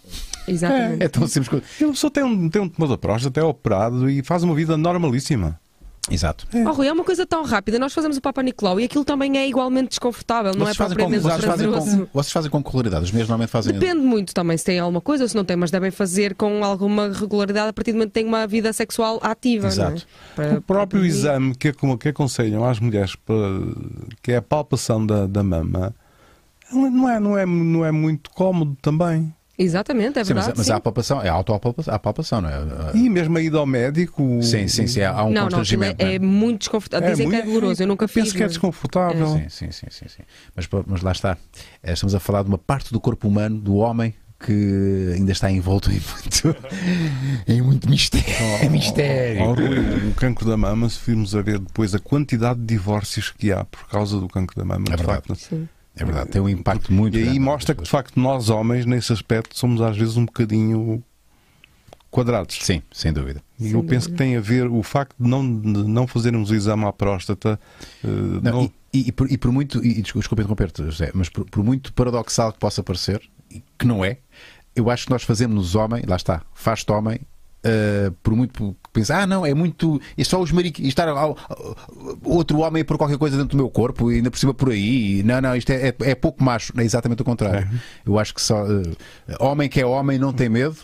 Exatamente. É tão simples como... A pessoa tem um tumor da próstata, é operado e faz uma vida normalíssima. Exato. Oh, Rui, é uma coisa tão rápida. Nós fazemos o Papa Nicolau e aquilo também é igualmente desconfortável. Não é propriamente prazeroso. Vocês fazem com regularidade? Os meus normalmente fazem... Depende muito também se tem alguma coisa ou se não tem, mas devem fazer com alguma regularidade a partir do momento que têm uma vida sexual ativa. Exato. Não é? O próprio exame que aconselham às mulheres, que é a palpação da mama, não é muito cómodo também. Exatamente, é verdade. Sim, mas há palpação, é autopalpação, há palpação, não é? E mesmo a ida ao médico... Sim, sim, há um constrangimento. É muito desconfortável. Dizem que é doloroso, eu nunca fiz. Penso que é desconfortável. Sim. Mas lá está. Estamos a falar de uma parte do corpo humano, do homem, que ainda está envolto em muito mistério. O cancro da mama, se virmos a ver depois a quantidade de divórcios que há por causa do cancro da mama, é verdade. É verdade, tem um impacto muito grande. E aí mostra que, de facto, nós homens, nesse aspecto, somos às vezes um bocadinho quadrados. Sim, sem dúvida. E eu penso que tem a ver o facto de não fazermos o exame à próstata... Desculpa interromper-te, José, mas por muito paradoxal que possa parecer, que não é, eu acho que nós fazemos-nos homem, lá está, faz-te homem, por muito pensar, não, é muito. É só os mariquinhos. Estar outro homem por qualquer coisa dentro do meu corpo e ainda por cima por aí. E, não, isto é pouco macho. É exatamente o contrário. Eu acho que só. Homem que é homem não tem medo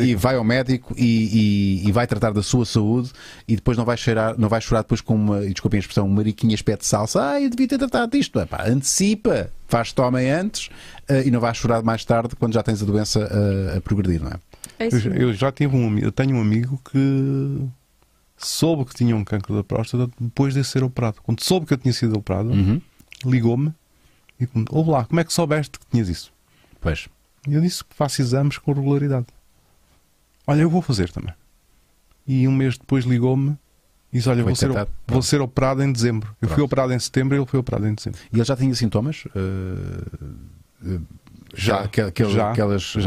e vai ao médico e vai tratar da sua saúde e depois não vai chorar depois com uma, desculpem a expressão, mariquinhas pé de salsa. Eu devia ter tratado disto. Epá, antecipa, faz-te homem antes e não vais chorar mais tarde quando já tens a doença a progredir, não é? É eu tenho um amigo que soube que tinha um cancro da próstata depois de ser operado. Quando soube que eu tinha sido operado, ligou-me e perguntou: olá, como é que soubeste que tinhas isso? Pois. E eu disse que faço exames com regularidade. Olha, eu vou fazer também. E um mês depois ligou-me e disse: olha, vou ser operado em dezembro. Eu fui operado em setembro e ele foi operado em dezembro. E ele já tinha sintomas?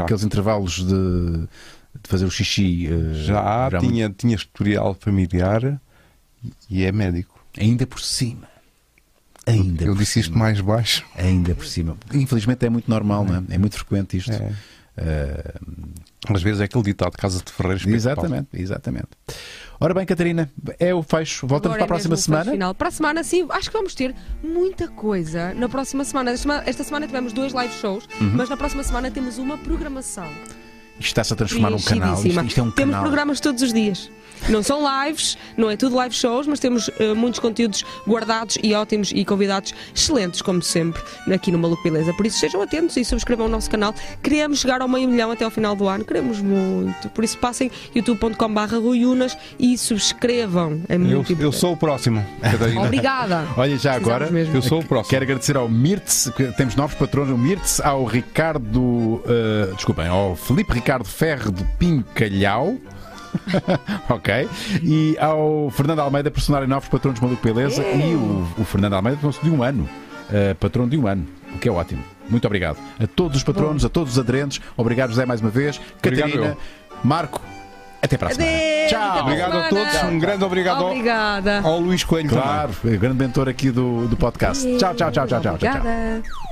Aqueles intervalos de fazer o xixi. Já tinha historial familiar e é médico. Ainda por cima. Eu disse isto mais baixo. Ainda por cima. Infelizmente é muito normal, não é? É muito frequente isto. É. Às vezes é aquele ditado de casa de ferreiros. Exatamente. Ora bem, Catarina, é o fecho. Voltamos para a próxima semana. Para a semana, sim, acho que vamos ter muita coisa na próxima semana. Esta semana tivemos 2 live shows, mas na próxima semana temos uma programação. Isto está-se a transformar num canal. Isto é um canal. Temos programas todos os dias. Não são lives, não é tudo live shows, mas temos muitos conteúdos guardados e ótimos e convidados excelentes, como sempre, aqui no Maluco Beleza. Por isso, sejam atentos e subscrevam o nosso canal. Queremos chegar ao 500 mil até ao final do ano. Queremos muito. Por isso, passem youtube.com/Rui Unas e subscrevam. É muito importante. Eu sou o próximo, Catarina. Obrigada. Olha, já agora, eu sou o próximo. Quero agradecer ao Mirtz, temos novos patronos, o Mirtz, ao Ricardo, ao Felipe Ricardo Ferro do Pincalhau. Ok. E ao Fernando Almeida, por sonarem novos patronos Maluco Beleza. E o Fernando Almeida, de um ano. Patrono de um ano, o que é ótimo. Muito obrigado a todos os patronos, a todos os aderentes. Obrigado, José, mais uma vez. Obrigado, Catarina, Marco. Até para a semana. Tchau. Obrigado a todos. Um grande obrigado ao Luís Coelho. Claro, grande mentor aqui do podcast. Tchau.